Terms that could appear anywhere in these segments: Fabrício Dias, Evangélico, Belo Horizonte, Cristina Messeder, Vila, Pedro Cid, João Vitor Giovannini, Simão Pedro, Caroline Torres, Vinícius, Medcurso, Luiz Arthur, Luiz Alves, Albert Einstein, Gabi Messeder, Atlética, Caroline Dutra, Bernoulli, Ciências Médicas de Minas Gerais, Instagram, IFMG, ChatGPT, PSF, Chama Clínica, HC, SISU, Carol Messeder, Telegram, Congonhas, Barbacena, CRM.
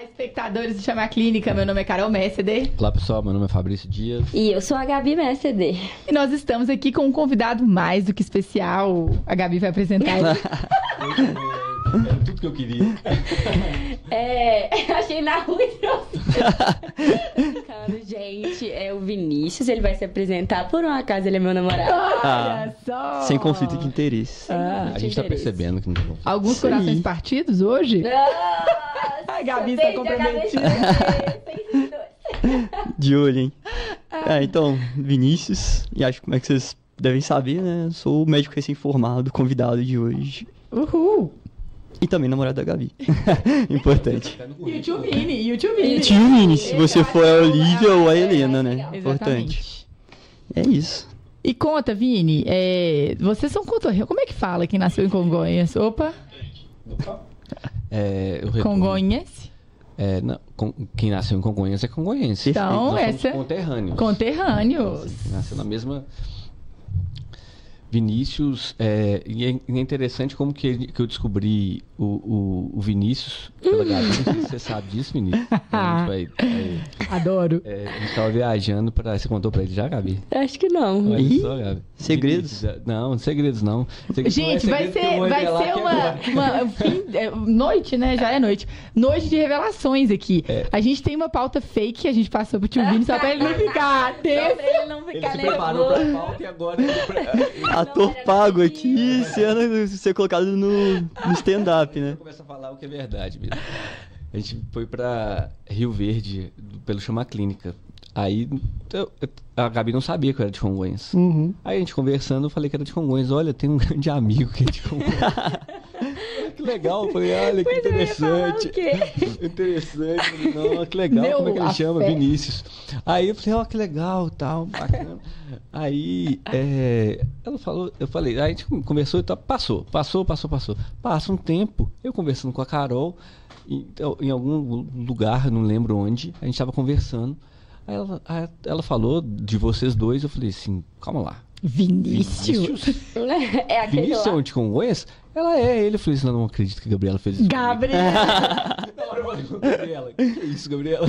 Olá, espectadores do Chama Clínica, meu nome é Carol Messeder. Olá pessoal, meu nome é Fabrício Dias. E eu sou a Gabi Messeder. E nós estamos aqui com um convidado mais do que especial, a Gabi vai apresentar ele. Era tudo que eu queria. Achei na rua e trouxe. Cara, gente, é o Vinícius, ele vai se apresentar. Por um acaso, ele é meu namorado. Olha só! Sem conflito de interesse. A gente tá percebendo que não tem conflito. Alguns corações partidos hoje? A Gabi está comprometida. De olho, hein? Então, Vinícius, e acho que como é que vocês devem saber, né? Sou o médico recém-formado, convidado de hoje. Uhul! E também namorado da Gabi. Importante. E o tio Vini, se você for a Olivia ou a Helena, né? Exatamente. Importante. É isso. E conta, Vini, vocês são contorreiros. Como é que fala quem nasceu em Congonhas? Opa! Congonhas? Quem nasceu em Congonhas é congonhense. Então, conterrâneos. Conterrâneos. Nasceu na mesma... Vinícius, e é interessante como que eu descobri o Vinícius pela Gabi. Você sabe disso, Vinícius? Adoro. A gente estava viajando para... Você contou para ele já, Gabi? Acho que não. Só, Gabi. Segredos? Vinícius, não, segredos não. Segredos, gente, não é segredo, vai ser noite, né? Já é noite. Noite de revelações aqui. A gente tem uma pauta fake que a gente passou pro tio Vini só para ele não ficar... Ele se preparou para a pauta e agora... Ator pago aqui, sendo ser colocado no stand-up, né? Começa a falar o que é verdade mesmo. A gente foi pra Rio Verde pelo Chama Clínica. Aí a Gabi não sabia que eu era de Congonhas. Aí a gente conversando, eu falei que era de Congonhas. Olha, tem um grande amigo que é de Congonhas. Que legal, eu falei, olha, que interessante. Interessante, não, que legal, como é que ele chama? Vinícius. Aí eu falei, ó, que legal, tal, bacana. Aí ela falou, eu falei, aí a gente conversou e tal, passou. Passa um tempo, eu conversando com a Carol, em algum lugar, não lembro onde, a gente tava conversando. Aí ela falou de vocês dois, eu falei assim, calma lá. Vinícius? É aquele Vinícius é onde Congonhas? Ele falou assim, não acredito que a Gabriela fez isso. Na hora eu falei com a Gabriela, que é isso, Gabriela?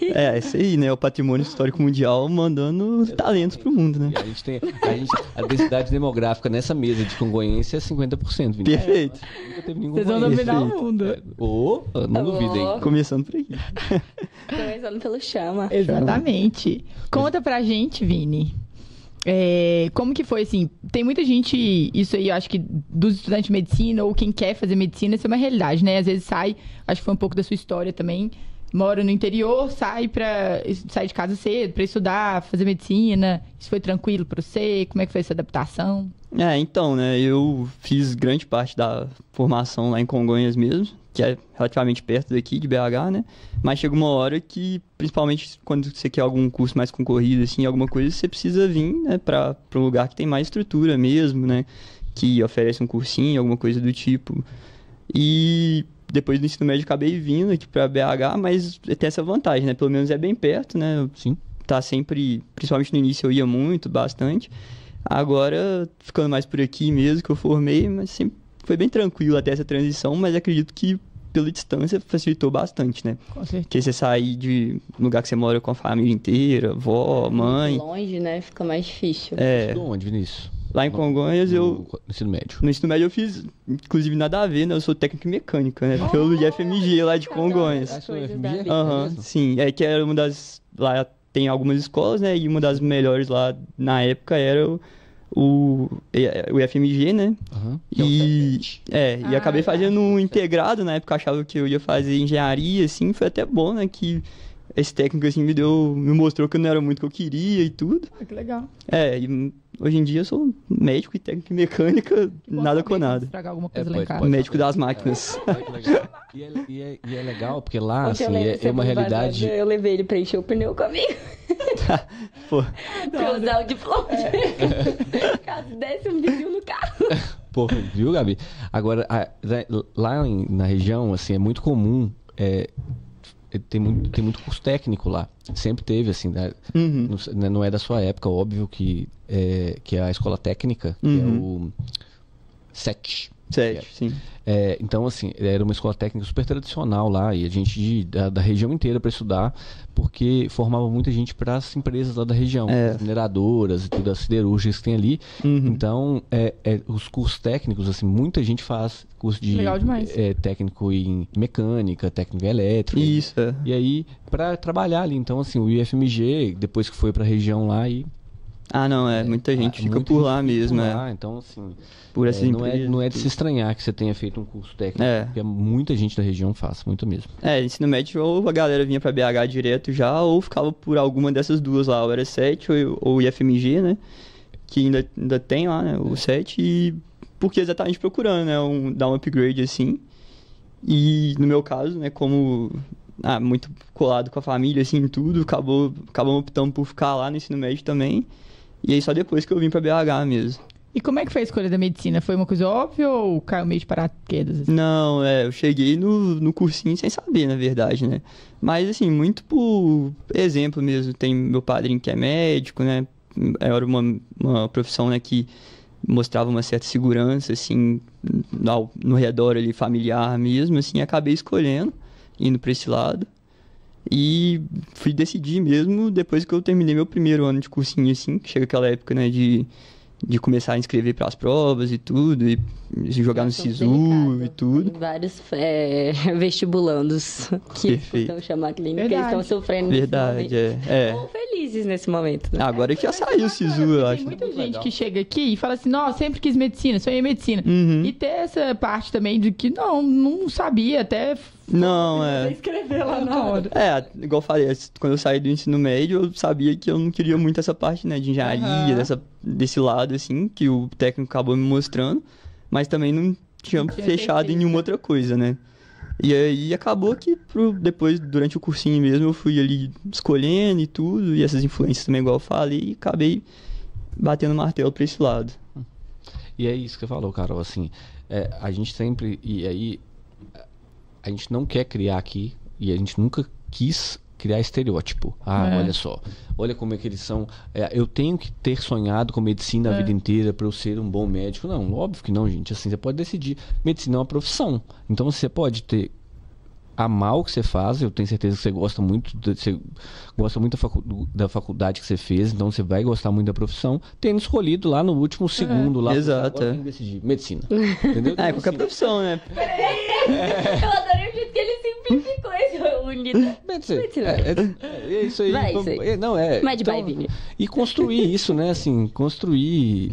É isso aí, né? O patrimônio histórico mundial mandando talentos pro mundo, né? E a densidade demográfica nessa mesa de congonhense é 50%, Vinícius. Perfeito. Nunca teve ninguém. Vocês vão dominar o mundo. Não duvidem. Começando por aqui. Começando pelo Chama. Exatamente. Conta pra gente, Vini. Como que foi, assim, tem muita gente, isso aí, eu acho que dos estudantes de medicina ou quem quer fazer medicina, isso é uma realidade, né? Às vezes sai, acho que foi um pouco da sua história também, mora no interior, sai de casa cedo pra estudar, fazer medicina, isso foi tranquilo pra você? Como é que foi essa adaptação? Então, né, eu fiz grande parte da formação lá em Congonhas mesmo, que é relativamente perto daqui, de BH, né? Mas chega uma hora que, principalmente quando você quer algum curso mais concorrido, assim, alguma coisa, você precisa vir, né, para um lugar que tem mais estrutura mesmo, né? Que oferece um cursinho, alguma coisa do tipo. E depois do ensino médio acabei vindo aqui para BH, mas tem essa vantagem, né? Pelo menos é bem perto, né? Sim. Tá sempre, principalmente no início eu ia muito, bastante. Agora, ficando mais por aqui mesmo, que eu formei, mas sempre... Foi bem tranquilo até essa transição, mas acredito que pela distância facilitou bastante, né? Com certeza. Porque você sair de um lugar que você mora com a família inteira, avó, mãe... Longe, né? Fica mais difícil. Você estudou onde, Vinícius? Lá em Congonhas, no ensino médio. No ensino médio eu fiz, inclusive, nada a ver, né? Eu sou técnico em mecânica, né? Pelo IFMG lá de Congonhas. IFMG? Sim. É que era uma das... Lá tem algumas escolas, né? E uma das melhores lá na época era... o IFMG, né? E acabei fazendo um integrado, na época eu achava que eu ia fazer engenharia, assim, foi até bom, né? Que esse técnico, assim, me mostrou que não era muito o que eu queria e tudo. Que legal. E hoje em dia eu sou médico e técnico em mecânica, nada com nada. Estragar alguma coisa lá em casa. Médico das máquinas. E é legal, porque lá, assim, é uma realidade... Eu levei ele pra encher o pneu comigo. Pra usar o diploma de caso desse um vizinho no carro. Porra, viu, Gabi? Agora, lá na região, assim, é muito comum, tem muito curso técnico lá. Sempre teve, assim, né? Não é da sua época, óbvio que é a escola técnica, que é o SET. Sete, sim. É, então, assim, era uma escola técnica super tradicional lá, e a gente da região inteira para estudar, porque formava muita gente para as empresas lá da região, as mineradoras e tudo, as siderúrgicas que tem ali. Uhum. Então, os cursos técnicos, assim, muita gente faz curso de técnico em mecânica, técnico em elétrica. Isso. E aí, para trabalhar ali, então, assim, o IFMG, depois que foi para a região lá e... Ah, não, muita gente fica por lá mesmo, então, assim, por essas empresas, não é de se estranhar que você tenha feito um curso técnico, porque muita gente da região faz, muito mesmo. Ensino médio, ou a galera vinha pra BH direto já, ou ficava por alguma dessas duas lá, ou era 7 ou IFMG, né, que ainda tem lá, né, o 7, e porque exatamente procurando, né, dar um upgrade, assim, e no meu caso, né, como... muito colado com a família, assim, tudo, acabou optando por ficar lá no ensino médio também. E aí só depois que eu vim pra BH mesmo. E como é que foi a escolha da medicina? Foi uma coisa óbvia ou caiu meio de paraquedas? Assim? Não, eu cheguei no cursinho sem saber, na verdade, né? Mas, assim, muito por exemplo mesmo. Tem meu padrinho que é médico, né? Era uma profissão, né, que mostrava uma certa segurança, assim, no redor ali, familiar mesmo, assim, acabei escolhendo, indo pra esse lado. E fui decidir mesmo depois que eu terminei meu primeiro ano de cursinho, assim, que chega aquela época, né, de começar a inscrever para as provas e tudo, e jogar no SISU e tudo. Tem vários vestibulandos que estão chamando clínica, eles estão sofrendo. Verdade, Estão felizes nesse momento. Né? Agora que já saiu o SISU, eu acho. Tem muita gente que chega aqui e fala assim, nossa, sempre quis medicina, sonhei medicina. Uhum. E ter essa parte também de que não sabia, até... Não, escrever lá na hora. Igual eu falei, quando eu saí do ensino médio, eu sabia que eu não queria muito essa parte, né, de engenharia, desse lado, assim, que o técnico acabou me mostrando, mas também não tinha fechado em nenhuma outra coisa, né. E aí acabou que depois, durante o cursinho mesmo, eu fui ali escolhendo e tudo, e essas influências também, igual eu falei, e acabei batendo martelo pra esse lado. E é isso que você falou, Carol, assim, a gente sempre, e aí... A gente não quer criar aqui, e a gente nunca quis criar estereótipo. Olha só, olha como é que eles são. Eu tenho que ter sonhado com medicina a vida inteira para eu ser um bom médico. Não, óbvio que não, gente. Assim, você pode decidir. Medicina é uma profissão. Então, você pode amar o que você faz. Eu tenho certeza que você gosta muito, da faculdade que você fez. Então, você vai gostar muito da profissão. Tendo escolhido lá no último segundo. Lá, exato. Agora, decidir. Medicina. Entendeu? Qualquer profissão, né? Eu adorei o jeito que ele simplificou esse unidade. É isso aí. Vai, isso aí. Não, então, vai, Vini. E construir isso, né? Assim, construir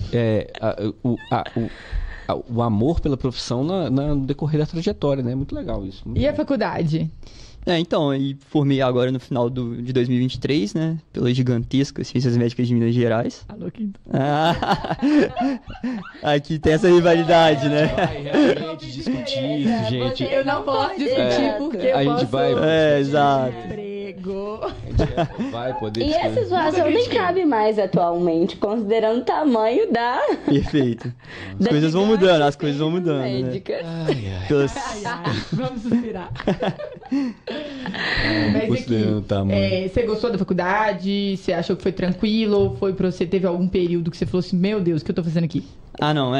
o amor pela profissão no decorrer da trajetória, né? Muito legal isso. Muito legal. A faculdade? Então, eu formei agora no final de 2023, né? Pela gigantesca Ciências Médicas de Minas Gerais. Alô, quinto. Aqui tem essa rivalidade, né? Vai realmente discutir isso, gente. Eu não posso discutir porque eu posso... A gente vai... exato. Vai poder e essa situação nem cabe mais atualmente, considerando o tamanho da... Perfeito. As coisas vão mudando, médicas. Né? Vamos suspirar. Mas considerando o tamanho. Você gostou da faculdade? Você achou que foi tranquilo? Ou foi pra você, teve algum período que você falou assim, meu Deus, o que eu tô fazendo aqui? Não,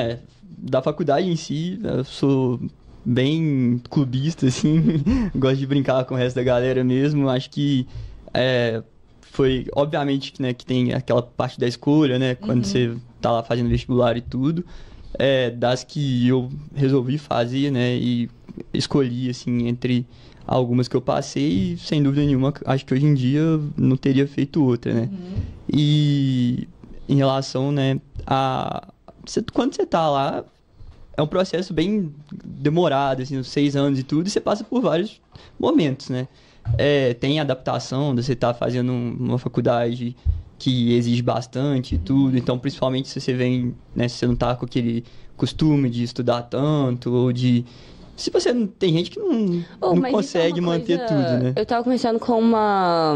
da faculdade em si, eu sou... bem clubista, assim, gosto de brincar com o resto da galera mesmo, acho que foi, obviamente, né, que tem aquela parte da escolha, né, quando você tá lá fazendo vestibular e tudo, das que eu resolvi fazer, né, e escolhi, assim, entre algumas que eu passei, e, sem dúvida nenhuma, acho que hoje em dia eu não teria feito outra, né, e em relação, né, quando você tá lá, é um processo bem demorado, assim, uns 6 anos e tudo, e você passa por vários momentos, né? Tem adaptação, você tá fazendo uma faculdade que exige bastante e tudo, então, principalmente se você vem, né, se você não tá com aquele costume de estudar tanto, ou de... Se você não... Tem gente que não consegue manter tudo, né? Eu tava conversando com uma...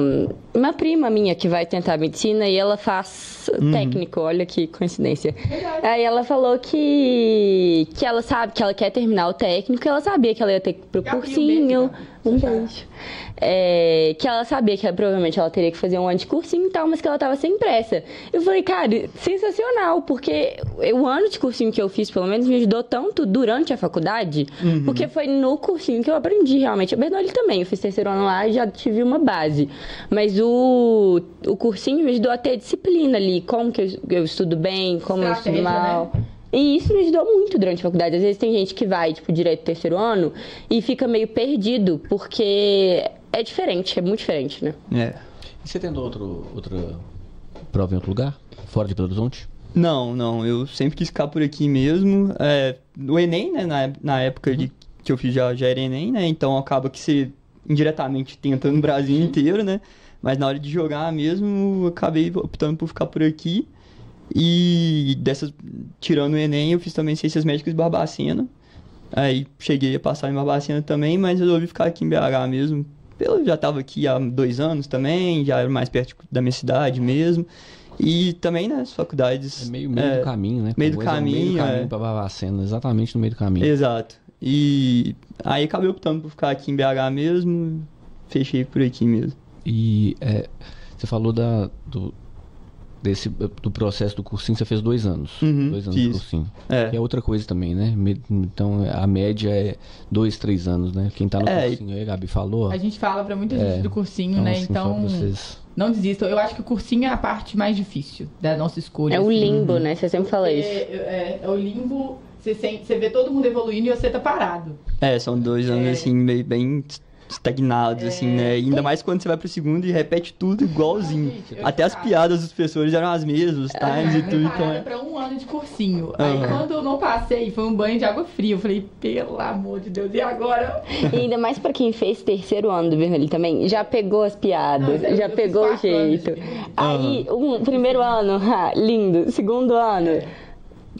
uma prima minha que vai tentar medicina e ela faz técnico, olha que coincidência. Verdade. Aí ela falou que ela sabe que ela quer terminar o técnico, ela sabia que ela ia ter que ir pro cursinho. Um beijo. É, que ela sabia que provavelmente ela teria que fazer um ano de cursinho e tal, mas que ela tava sem pressa. Eu falei, cara, sensacional, porque o ano de cursinho que eu fiz, pelo menos, me ajudou tanto durante a faculdade, porque foi no cursinho que eu aprendi realmente. A Bernoulli também, eu fiz terceiro ano lá e já tive uma base. Mas o cursinho me ajudou a ter disciplina ali, como que eu estudo bem, como eu estudo mal. Né? E isso me ajudou muito durante a faculdade. Às vezes tem gente que vai, tipo, direto ao terceiro ano e fica meio perdido, porque é diferente, é muito diferente, né? É. E você tentou outra prova em outro lugar? Fora de Belo Horizonte? Não, não. Eu sempre quis ficar por aqui mesmo. É, o Enem, né? Na época que eu fiz já era Enem, né? Então acaba que você indiretamente tenta no Brasil inteiro, né? Mas na hora de jogar mesmo, eu acabei optando por ficar por aqui. E tirando o Enem, eu fiz também Ciências Médicas de Barbacena. Aí cheguei a passar em Barbacena também, mas resolvi ficar aqui em BH mesmo. Eu já estava aqui há 2 anos também, já era mais perto da minha cidade mesmo. E também nas faculdades... É meio do caminho, né? Meio do caminho para Barbacena, exatamente no meio do caminho. Exato. E aí acabei optando por ficar aqui em BH mesmo, fechei por aqui mesmo. E você falou do processo do cursinho, você fez 2 anos. 2 anos de cursinho. É outra coisa também, né? Então, a média é 2, 3 anos, né? Quem tá no cursinho, aí, Gabi falou. A gente fala pra muita gente do cursinho, então, né? Assim, então, não desistam. Eu acho que o cursinho é a parte mais difícil da nossa escolha. É assim. O limbo, né? Você sempre fala isso. É o limbo, você vê todo mundo evoluindo e você tá parado. São 2 anos, assim, meio bem... estagnados, assim, né? Ainda mais quando você vai pro segundo e repete tudo igualzinho. Gente, até as piadas dos professores eram as mesmas, os times e tudo. Então pra 1 ano de cursinho. Aí quando eu não passei, foi um banho de água fria. Eu falei, pelo amor de Deus, e agora? E ainda mais pra quem fez terceiro ano do Bernoulli também, já pegou as piadas, já pegou o jeito. Aí, primeiro ano, lindo. Segundo ano.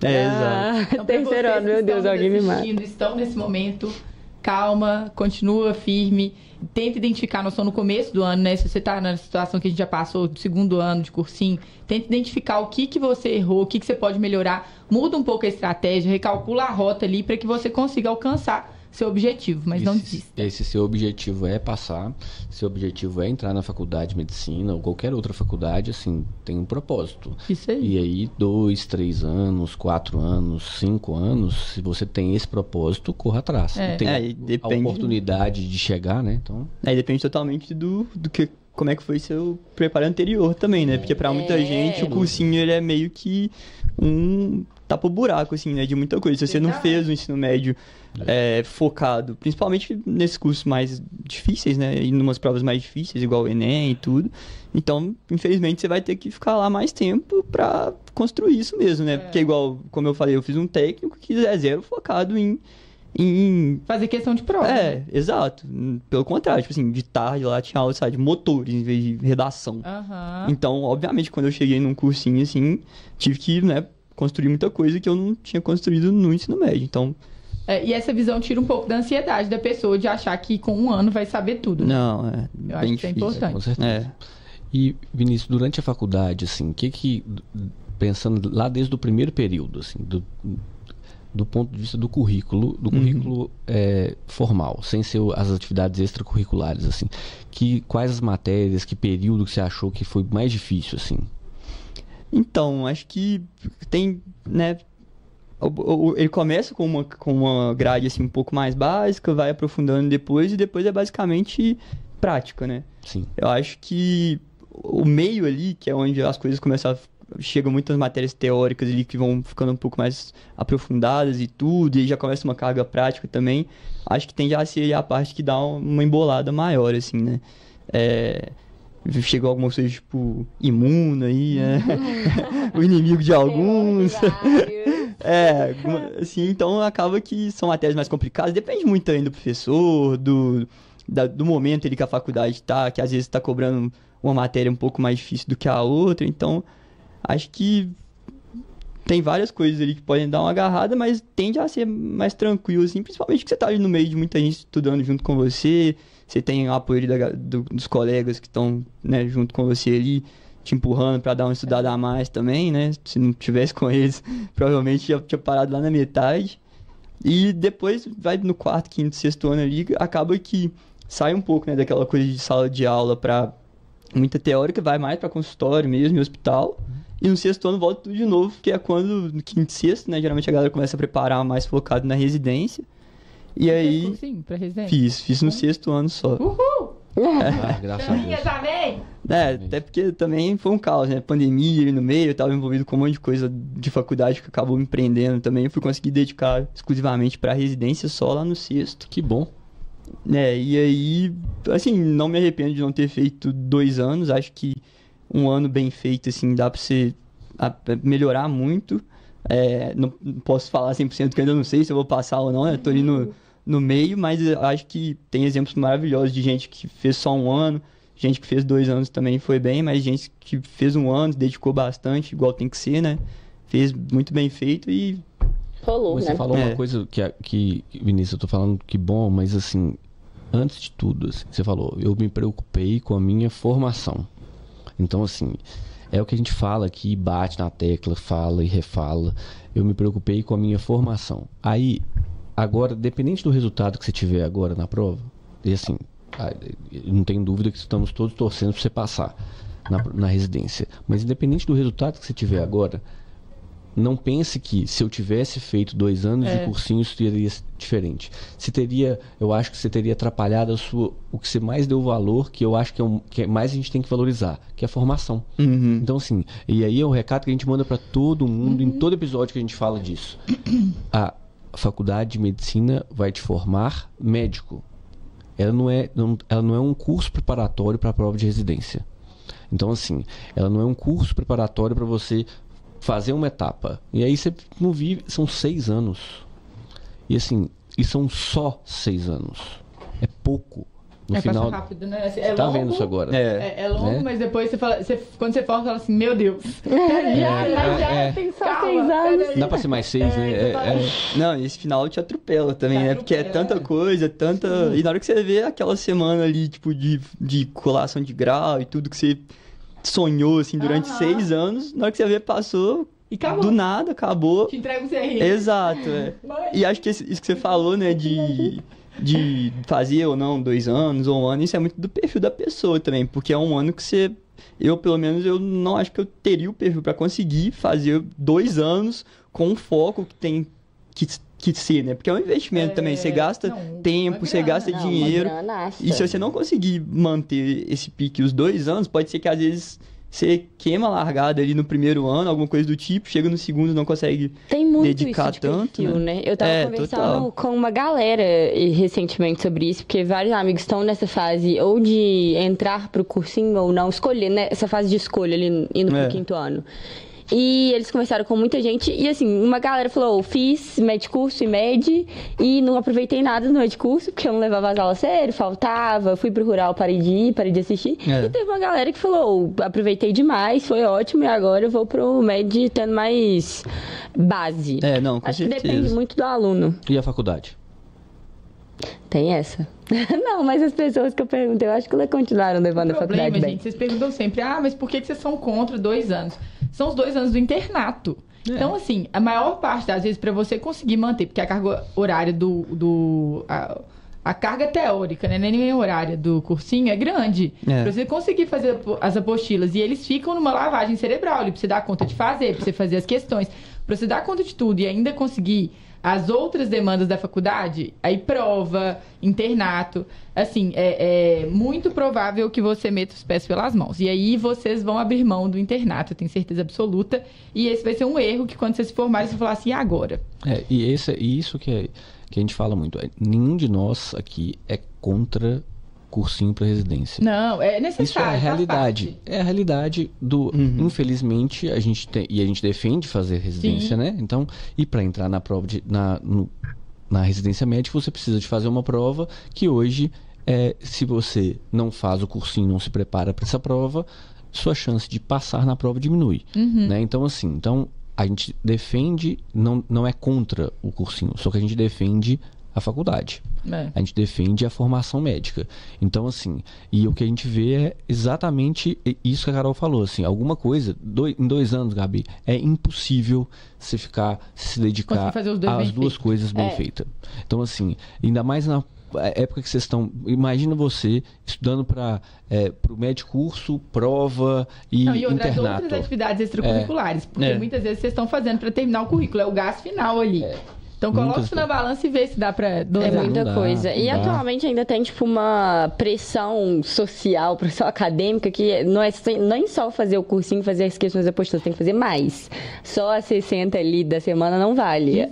Exato. Então, terceiro ano, meu Deus, alguém me mata. Estão nesse momento... Calma, continua firme, tenta identificar, nós estamos no começo do ano, né? Se você está na situação que a gente já passou do segundo ano de cursinho, tenta identificar o que você errou, o que você pode melhorar, muda um pouco a estratégia, recalcula a rota ali para que você consiga alcançar seu objetivo, mas não desista. E se seu objetivo é passar, seu objetivo é entrar na faculdade de medicina ou qualquer outra faculdade, assim, tem um propósito. Isso aí. E aí, 2, 3 anos, 4 anos, 5 anos, se você tem esse propósito, corra atrás. Tem a oportunidade de chegar, né? Então... depende totalmente do que... Como é que foi seu preparo anterior também, né? Porque pra muita gente, o cursinho, ele é meio que um tapa-buraco, assim, né? De muita coisa. Se você não fez um ensino médio focado, principalmente nesses cursos mais difíceis, né? E em umas provas mais difíceis, igual o Enem e tudo. Então, infelizmente, você vai ter que ficar lá mais tempo pra construir isso mesmo, né? Porque igual, como eu falei, eu fiz um técnico que é zero focado em fazer questão de prova. Né? Exato. Pelo contrário, tipo assim, de tarde lá tinha aula de motores em vez de redação. Então, obviamente, quando eu cheguei num cursinho assim, tive que, né, construir muita coisa que eu não tinha construído no ensino médio. Então, e essa visão tira um pouco da ansiedade da pessoa de achar que com 1 ano vai saber tudo. Né? Não, eu acho que é importante. Com certeza. E, Vinícius, durante a faculdade, assim, o que pensando lá desde o primeiro período, assim, do ponto de vista do currículo, formal, sem ser as atividades extracurriculares, assim, quais as matérias, que período que você achou que foi mais difícil, assim? Então, acho que tem, né, ele começa com uma grade, assim, um pouco mais básica, vai aprofundando depois é basicamente prática, né? Sim. Eu acho que o meio ali, que é onde as coisas começam a chegam muitas matérias teóricas ali que vão ficando um pouco mais aprofundadas e tudo, e já começa uma carga prática também, acho que tende a ser a parte que dá uma embolada maior, assim, né? Chegou algumas coisas, tipo, imuna aí, né? O inimigo de alguns. Assim, então acaba que são matérias mais complicadas, depende muito ainda do professor, do momento ali que a faculdade tá, que às vezes tá cobrando uma matéria um pouco mais difícil do que a outra, então... Acho que tem várias coisas ali que podem dar uma agarrada, mas tende a ser mais tranquilo, assim, principalmente que você tá ali no meio de muita gente estudando junto com você, você tem o apoio dos colegas que estão, né, junto com você ali, te empurrando para dar uma estudada a mais também, né? Se não tivesse com eles, provavelmente já tinha parado lá na metade. E depois vai no quarto, quinto, sexto ano ali, acaba que sai um pouco, né, daquela coisa de sala de aula para muita teórica, vai mais para consultório mesmo, hospital. E no sexto ano volta tudo de novo, que é quando, no quinto e sexto, né, geralmente a galera começa a preparar mais focado na residência. E aí... Sim, pra residência. Fiz no sexto ano só. Uhul! Ah, graças a Deus. Amém! É, até porque também foi um caos, né? Pandemia ali no meio, eu tava envolvido com um monte de coisa de faculdade que acabou me prendendo também. Eu fui conseguir dedicar exclusivamente pra residência só lá no sexto. Que bom. É, e aí, assim, não me arrependo de não ter feito 2 anos. Acho que um ano bem feito, assim, dá pra você melhorar muito. É, não posso falar 100% que ainda não sei se eu vou passar ou não, né? Eu tô ali no meio, mas acho que tem exemplos maravilhosos de gente que fez só 1 ano, gente que fez 2 anos também foi bem, mas gente que fez 1 ano, dedicou bastante, igual tem que ser, né? Fez muito bem feito e... Rolou, mas né? Você falou uma coisa que, Vinícius, eu tô falando que bom, mas assim, antes de tudo, assim, você falou, eu me preocupei com a minha formação. Então, assim, é o que a gente fala aqui, bate na tecla, fala e refala. Eu me preocupei com a minha formação. Aí... Agora, dependente do resultado que você tiver agora na prova, e assim, não tenho dúvida que estamos todos torcendo para você passar na residência. Mas independente do resultado que você tiver agora, não pense que se eu tivesse feito 2 anos de cursinho, isso teria diferente. Eu acho que você teria atrapalhado o que você mais deu valor, que eu acho que mais a gente tem que valorizar, que é a formação. Uhum. Então, assim, e aí é um recado que a gente manda para todo mundo, em todo episódio que a gente fala disso. A faculdade de medicina vai te formar médico. Ela não é um curso preparatório para a prova de residência. Então, assim, ela não é um curso preparatório para você fazer uma etapa. E aí você não vive... São 6 anos. E assim, e são só 6 anos. É pouco. No final, passa rápido, né? Assim, é tá longo, vendo isso agora. É longo, né? Mas depois você fala... Quando você fala assim, meu Deus. Tem só 6 anos. Dá pra ser mais 6, né? Não, esse final te atropela também, né? Porque é tanta coisa, tanta... Sim. E na hora que você vê aquela semana ali, tipo, de colação de grau e tudo que você sonhou, assim, durante 6 anos, na hora que você vê, passou... E acabou. Do nada, acabou. Te entrega o sorriso. Exato, E acho que isso que você falou, né, de fazer ou não 2 anos ou 1 ano, isso é muito do perfil da pessoa também, porque é um ano que você... Eu, pelo menos, eu não acho que eu teria o perfil para conseguir fazer 2 anos com o foco que tem que ser, né? Porque é um investimento também, você gasta tempo, você gasta dinheiro, e se você não conseguir manter esse pique os 2 anos, pode ser que às vezes... Você queima a largada ali no primeiro ano, alguma coisa do tipo, chega no segundo, não consegue dedicar isso de tanto. Perfil, né? Eu tava conversando com uma galera recentemente sobre isso, porque vários amigos estão nessa fase ou de entrar pro cursinho ou não, escolher, né? Essa fase de escolha ali indo pro quinto ano. E eles conversaram com muita gente e, assim, uma galera falou, fiz medcurso e med e não aproveitei nada no medcurso, porque eu não levava as aulas a sério, faltava, fui pro rural, parei de assistir. E teve uma galera que falou, aproveitei demais, foi ótimo e agora eu vou pro med tendo mais base. Acho que depende muito do aluno. E a faculdade? Tem essa. Não, mas as pessoas que eu perguntei, eu acho que elas continuaram levando a faculdade bem. Gente, vocês perguntam sempre, mas por que vocês são contra 2 anos? São os 2 anos do internato. Então, assim, a maior parte das vezes, para você conseguir manter, porque a carga horária a carga teórica, né? Nem a horária do cursinho é grande. Pra você conseguir fazer as apostilas. E eles ficam numa lavagem cerebral ali, pra você dar conta de fazer, pra você fazer as questões, pra você dar conta de tudo e ainda conseguir as outras demandas da faculdade, aí prova, internato, assim, é muito provável que você meta os pés pelas mãos. E aí vocês vão abrir mão do internato, eu tenho certeza absoluta. E esse vai ser um erro que quando vocês se formarem, vocês vão falar assim, e agora? Isso que a gente fala muito. Nenhum de nós aqui é contra cursinho para residência. Não, é necessário. Isso é a realidade. É a realidade do... Infelizmente, a gente tem... E a gente defende fazer residência, né? Então, e para entrar na prova na residência médica, você precisa de fazer uma prova que hoje, se você não faz o cursinho, não se prepara para essa prova, sua chance de passar na prova diminui, né? Então, assim, a gente defende, não é contra o cursinho, só que a gente defende a faculdade. É. A gente defende a formação médica. Então, assim, e o que a gente vê é exatamente isso que a Carol falou, assim, alguma coisa, em 2 anos, Gabi, é impossível você ficar, se dedicar às duas coisas bem feitas. Então, assim, ainda mais na época que vocês estão, imagina você estudando para o medcurso, prova e internato. Outras atividades extracurriculares, porque muitas vezes vocês estão fazendo para terminar o currículo, é o gasto final ali. É. Então coloca isso na balança e vê se dá pra dosar. É muita coisa. E atualmente ainda tem tipo uma pressão social, pressão acadêmica, que não é nem só fazer o cursinho, fazer as questões apostiladas, tem que fazer mais. Só as 60 ali da semana não vale.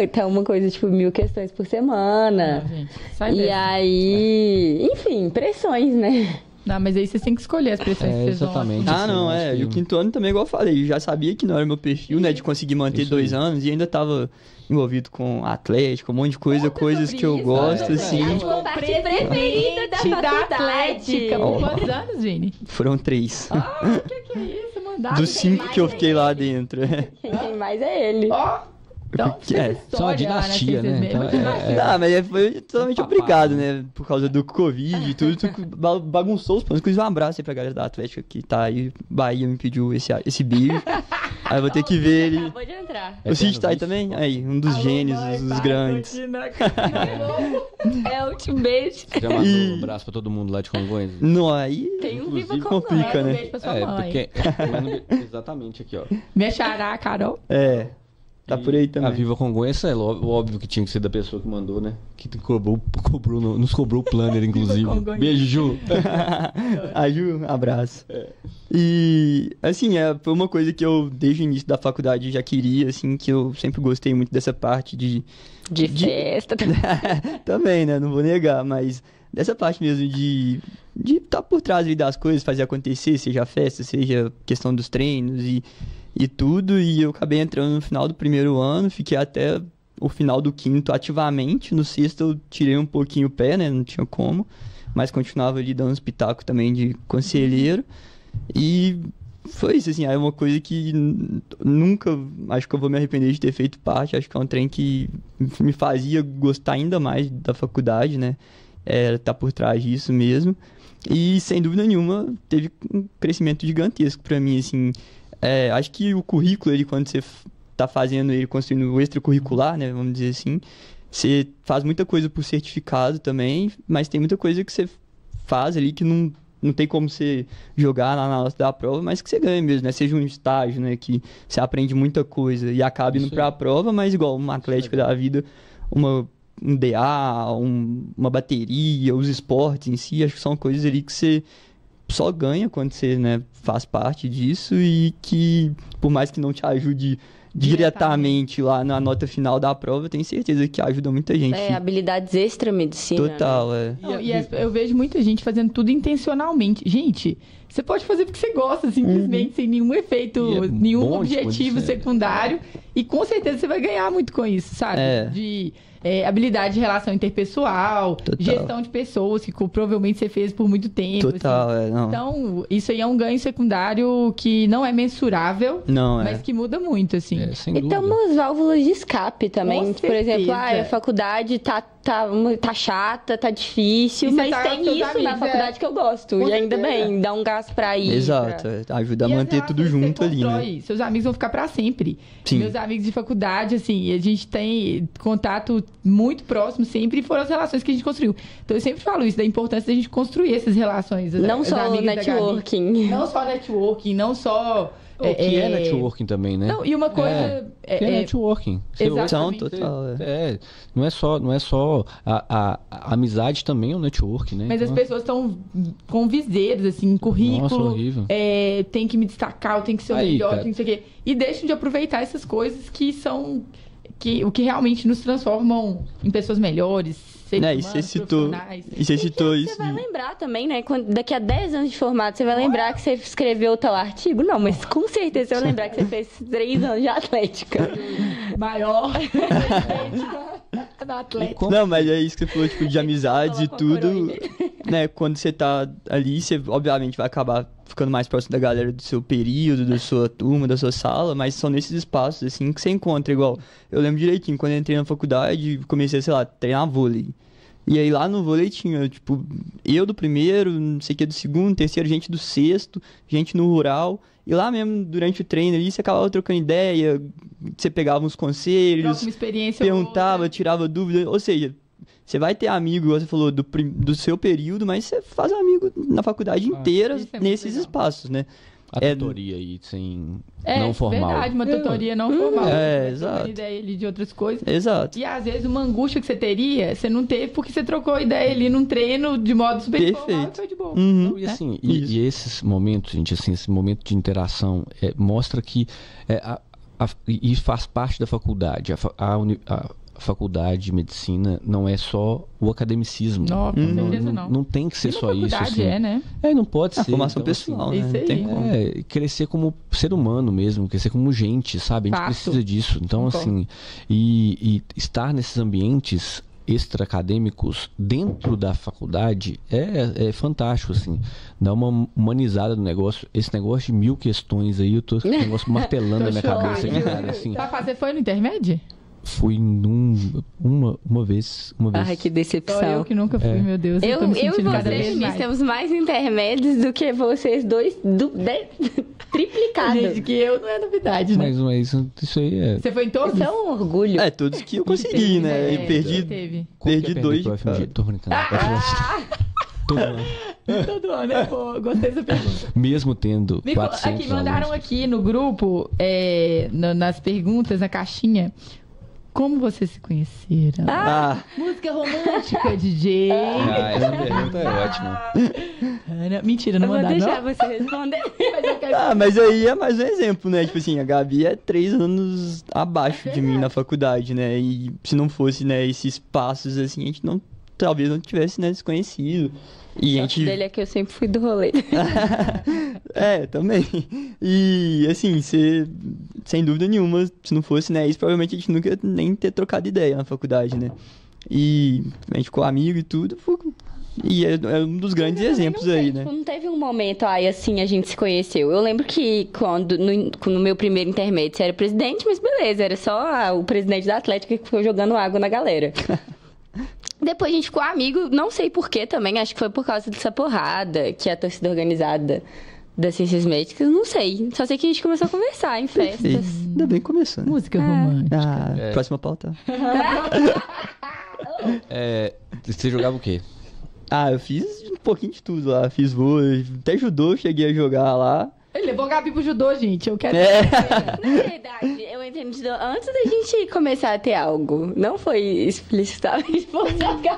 Então uma coisa tipo 1000 questões por semana. Gente, sai e aí, enfim, pressões, né? Não, mas aí vocês têm que escolher as pressões que vocês exatamente. Vão... Ah, não, é. E o 5º ano também, igual eu falei, já sabia que não era meu perfil, né? De conseguir manter isso 2 anos e ainda tava envolvido com Atlética, um monte de coisa, coisas que eu gosto, assim. A parte preferida da faculdade. Da Atlética. Por quantos anos, Vini? Foram 3. Ah, o que é isso? Mandado. Dos 5 que eu fiquei lá dentro. Quem mais é ele. Ó! Então, só uma dinastia, né? Então, não, mas foi totalmente obrigado, né? Por causa do Covid e tudo, bagunçou os planos. Inclusive, um abraço aí pra galera da Atlética que tá aí. Bahia me pediu esse bio. Aí eu vou ter que ver ele. Acabou de entrar. O Cid tá aí também? Aí, um dos gênios, dos grandes. É o ultimate. Você já mandou um abraço pra todo mundo lá de Congonhas? Não, aí tem um viva complica, né? Um beijo pra sua mãe. Exatamente aqui, ó. Me achará, Carol. É. Tá por aí também. A Viva Congonhas é óbvio que tinha que ser da pessoa que mandou, né? Que nos cobrou o planner, inclusive. Beijo, Ju. A Ju, abraço. E, assim, foi uma coisa que eu, desde o início da faculdade, já queria, assim, que eu sempre gostei muito dessa parte de festa. Também, né? Não vou negar, mas dessa parte mesmo de estar por trás das coisas, fazer acontecer, seja a festa, seja a questão dos treinos e tudo, e eu acabei entrando no final do 1º ano, fiquei até o final do 5º ativamente, no 6º eu tirei um pouquinho o pé, né, não tinha como, mas continuava ali dando uns pitacos também de conselheiro, e foi isso, assim, é uma coisa que nunca, acho que eu vou me arrepender de ter feito parte, acho que é um trem que me fazia gostar ainda mais da faculdade, né, tá por trás disso mesmo, e sem dúvida nenhuma teve um crescimento gigantesco pra mim, assim. Acho que o currículo, ele, quando você está fazendo ele, construindo o extracurricular, né, vamos dizer assim, você faz muita coisa por certificado também, mas tem muita coisa que você faz ali que não tem como você jogar lá na hora da prova, mas que você ganha mesmo, né? Seja um estágio, né, que você aprende muita coisa e acaba indo para a prova, mas igual uma atlética da vida, um DA, uma bateria, os esportes em si, acho que são coisas ali que você só ganha quando você, né, faz parte disso e que, por mais que não te ajude diretamente lá na nota final da prova, eu tenho certeza que ajuda muita gente. Habilidades extra-medicina. Total, né? Eu vejo muita gente fazendo tudo intencionalmente. Gente, você pode fazer porque você gosta, simplesmente, sem nenhum efeito, nenhum objetivo secundário. E com certeza você vai ganhar muito com isso, sabe? Habilidade de relação interpessoal, gestão de pessoas, que provavelmente você fez por muito tempo. Total, assim. Então, isso aí é um ganho secundário que não é mensurável, mas que muda muito, assim. Sem dúvida. Tem umas válvulas de escape também. Com certeza. Por exemplo, a faculdade tá chata, tá difícil, mas tem isso amigos, na faculdade que eu gosto. Com certeza. Ainda bem, dá um gás pra ir. Exato, ajuda a manter tudo junto ali, né? Seus amigos vão ficar pra sempre. Sim. Meus amigos de faculdade, assim, a gente tem contato muito próximo sempre, e foram as relações que a gente construiu. Então, eu sempre falo isso, da importância da gente construir essas relações. Não só o networking. Não só... que é networking também, né? Não, e uma coisa... que é networking. Não é só a amizade também é um networking, né? Mas então, as pessoas estão com viseiras, assim, currículo. Nossa, horrível. Tem que me destacar, eu tenho que ser o melhor, tem que ser o quê. E deixam de aproveitar essas coisas que são... o que realmente nos transformam em pessoas melhores, seres humanos, profissionais. E você citou isso. Você vai lembrar também, né? Daqui a 10 anos de formato, você vai lembrar que você escreveu tal artigo? Não, mas com certeza você vai lembrar que você fez 3 anos de atlética. Maior. época da Atlética. Não, mas é isso que você falou, tipo, de amizades e tudo, né? Quando você tá ali, você obviamente vai acabar ficando mais próximo da galera do seu período, da sua turma, da sua sala, mas são nesses espaços, assim, que você encontra, igual... Eu lembro direitinho, quando eu entrei na faculdade, comecei, sei lá, treinar vôlei. E aí lá no vôlei tinha, tipo, eu do primeiro, não sei o que, do segundo, terceiro, gente do sexto, gente no rural... E lá mesmo, durante o treino ali, você acabava trocando ideia, você pegava uns conselhos, uma experiência perguntava, boa, né? Tirava dúvidas. Ou seja, você vai ter amigo, você falou, do seu período, mas você faz amigo na faculdade inteira, é nesses espaços, né? A tutoria aí, sem não formal. É verdade, uma tutoria não formal. É, exato. Ideia ali de outras coisas. Exato. E às vezes uma angústia que você teria, você não teve porque você trocou ideia ali num treino de modo super formal e foi de boa. Uhum. Então, e assim, né? e esses momentos, gente, assim, esse momento de interação mostra que e faz parte da faculdade. A faculdade de medicina não é só o academicismo. Não, com certeza não. Não tem que ser só isso. Assim. É, né? Não pode ser. Formação então, pessoal, assim, né? Não tem como. Crescer como ser humano mesmo, crescer como gente, sabe? A gente precisa disso. Então, assim, e estar nesses ambientes extra-acadêmicos dentro da faculdade é fantástico, assim. Dá uma humanizada no negócio. Esse negócio de 1000 questões aí, eu tô esse negócio martelando na minha cabeça aqui, cara. Assim. Pra fazer foi no intermédio? Fui uma vez. Ai, que decepção. Só eu que nunca fui, meu Deus. Eu e vocês estamos mais intermédios do que vocês dois, triplicado. Desde que eu não é novidade, né? Mas isso aí é... Você foi em todos? Isso é um orgulho. Todos que eu consegui, né? E perdi 2. Tô brincando. Todo ano, né? Pô, gostei dessa pergunta. Mesmo tendo 400 aqui, mandaram alunos. Aqui no grupo, nas perguntas, na caixinha... Como vocês se conheceram? Música romântica, DJ. Essa pergunta é ótima. Mentira, não mandaram. Vou deixar você responder. Mas aí é mais um exemplo, né? Tipo assim, a Gabi é 3 anos abaixo de mim na faculdade, né? E se não fosse, né, esses passos, assim, a gente não... Talvez não tivesse, né, desconhecido. E a gente... dele é que eu sempre fui do rolê. Também. E, assim, você, sem dúvida nenhuma, se não fosse, né, isso, provavelmente a gente nunca ia nem ter trocado ideia na faculdade, né? E a gente ficou amigo e tudo, e é um dos grandes exemplos aí, né? Não teve um momento, assim, a gente se conheceu. Eu lembro que quando, no meu primeiro intermédio, você era presidente, mas beleza, era só o presidente da Atlética que ficou jogando água na galera. Depois a gente ficou amigo, não sei porquê também, acho que foi por causa dessa porrada que a torcida organizada das Ciências Médicas, não sei. Só sei que a gente começou a conversar em festas. Ainda bem que começou, né? Música romântica. Próxima pauta. Você jogava o quê? Eu fiz um pouquinho de tudo lá. Fiz vôlei, até judô, cheguei a jogar lá. Ele levou o Gabi pro judô, gente. Eu quero... Na verdade, eu entrei no judô antes da gente começar a ter algo. Não foi explicitamente por causa...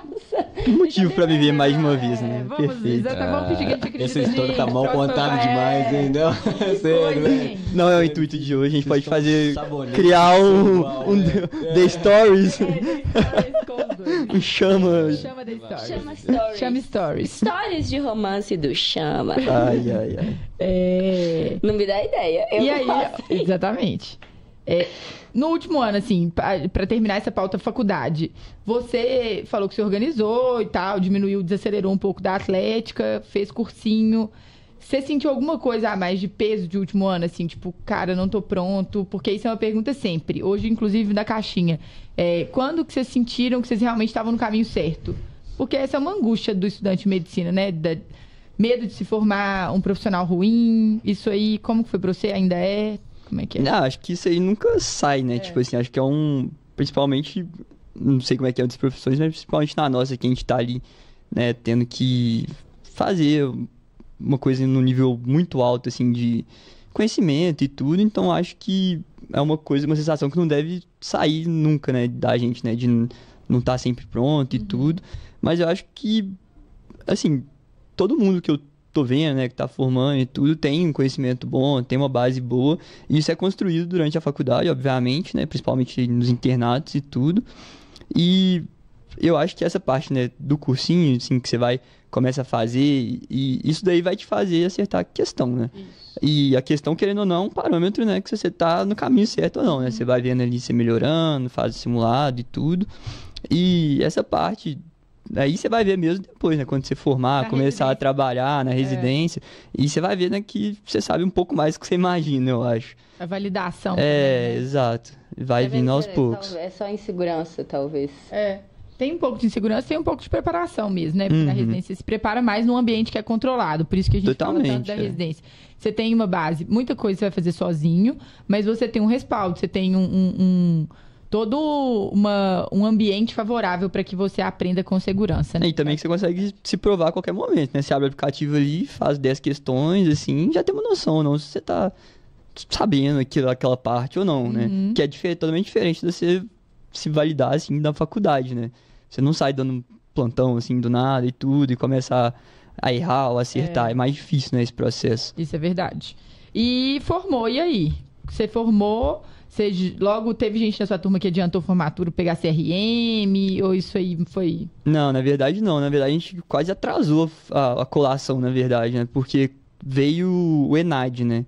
Motivo pra viver mais de uma vez, né? Vamos, perfeito. Vamos fingir que a gente acredita. Essa história tá mal contada demais, hein? Não, sério, né? Não é o intuito de hoje. A gente pode fazer... Criar The Stories. Chama Stories. Stories de romance do Chama. Não me dá ideia. E aí, exatamente. No último ano, assim, pra terminar essa pauta faculdade, você falou que se organizou e tal, diminuiu, desacelerou um pouco da Atlética, fez cursinho. Você sentiu alguma coisa a mais de peso de último ano, assim, tipo, cara, não tô pronto? Porque isso é uma pergunta sempre. Hoje, inclusive, na caixinha. Quando que vocês sentiram que vocês realmente estavam no caminho certo? Porque essa é uma angústia do estudante de medicina, né? Medo de se formar um profissional ruim, isso aí, como que foi pra você? Ainda é? Como é que é? Não, acho que isso aí nunca sai, né? Tipo assim, acho que é principalmente, não sei como é que é outras profissões, mas principalmente na nossa, que a gente tá ali, né, tendo que fazer uma coisa num nível muito alto, assim, de conhecimento e tudo, então acho que é uma sensação que não deve sair nunca, né, da gente, né, de não tá sempre pronto e tudo, mas eu acho que, assim... Todo mundo que eu tô vendo, né, que tá formando e tudo, tem um conhecimento bom, tem uma base boa. E isso é construído durante a faculdade, obviamente, né, principalmente nos internatos e tudo. E eu acho que essa parte, né, do cursinho, assim, que você começa a fazer, e isso daí vai te fazer acertar a questão, né? E a questão, querendo ou não, é um parâmetro, né, que você tá no caminho certo ou não, né? Você vai vendo ali, você melhorando, faz o simulado e tudo. E essa parte, aí você vai ver mesmo depois, né? Quando você formar, na começar a trabalhar na residência. É. E você vai ver, né, que você sabe um pouco mais do que você imagina, eu acho. A validação. É, né? Exato. Vai vindo aos poucos. É só insegurança, talvez. É. Tem um pouco de insegurança, tem um pouco de preparação mesmo, né? Porque na residência você se prepara mais num ambiente que é controlado. Por isso que a gente fala tanto da residência. Você tem uma base, muita coisa você vai fazer sozinho, mas você tem um respaldo, você tem um ambiente favorável para que você aprenda com segurança, né? E também que você consegue se provar a qualquer momento, né? Você abre o aplicativo ali, faz 10 questões, assim, já tem uma noção, não? Se você tá sabendo aquela parte ou não, né? Que é totalmente diferente de você se validar, assim, da faculdade, né? Você não sai dando plantão, assim, do nada e tudo, e começa a errar ou acertar. É mais difícil, né, esse processo. Isso é verdade. E formou, e aí? Você formou... Logo teve gente da sua turma que adiantou formatura pegar CRM, ou isso aí foi... Não, na verdade não. Na verdade a gente quase atrasou a colação, na verdade, né? Porque veio o ENAD, né?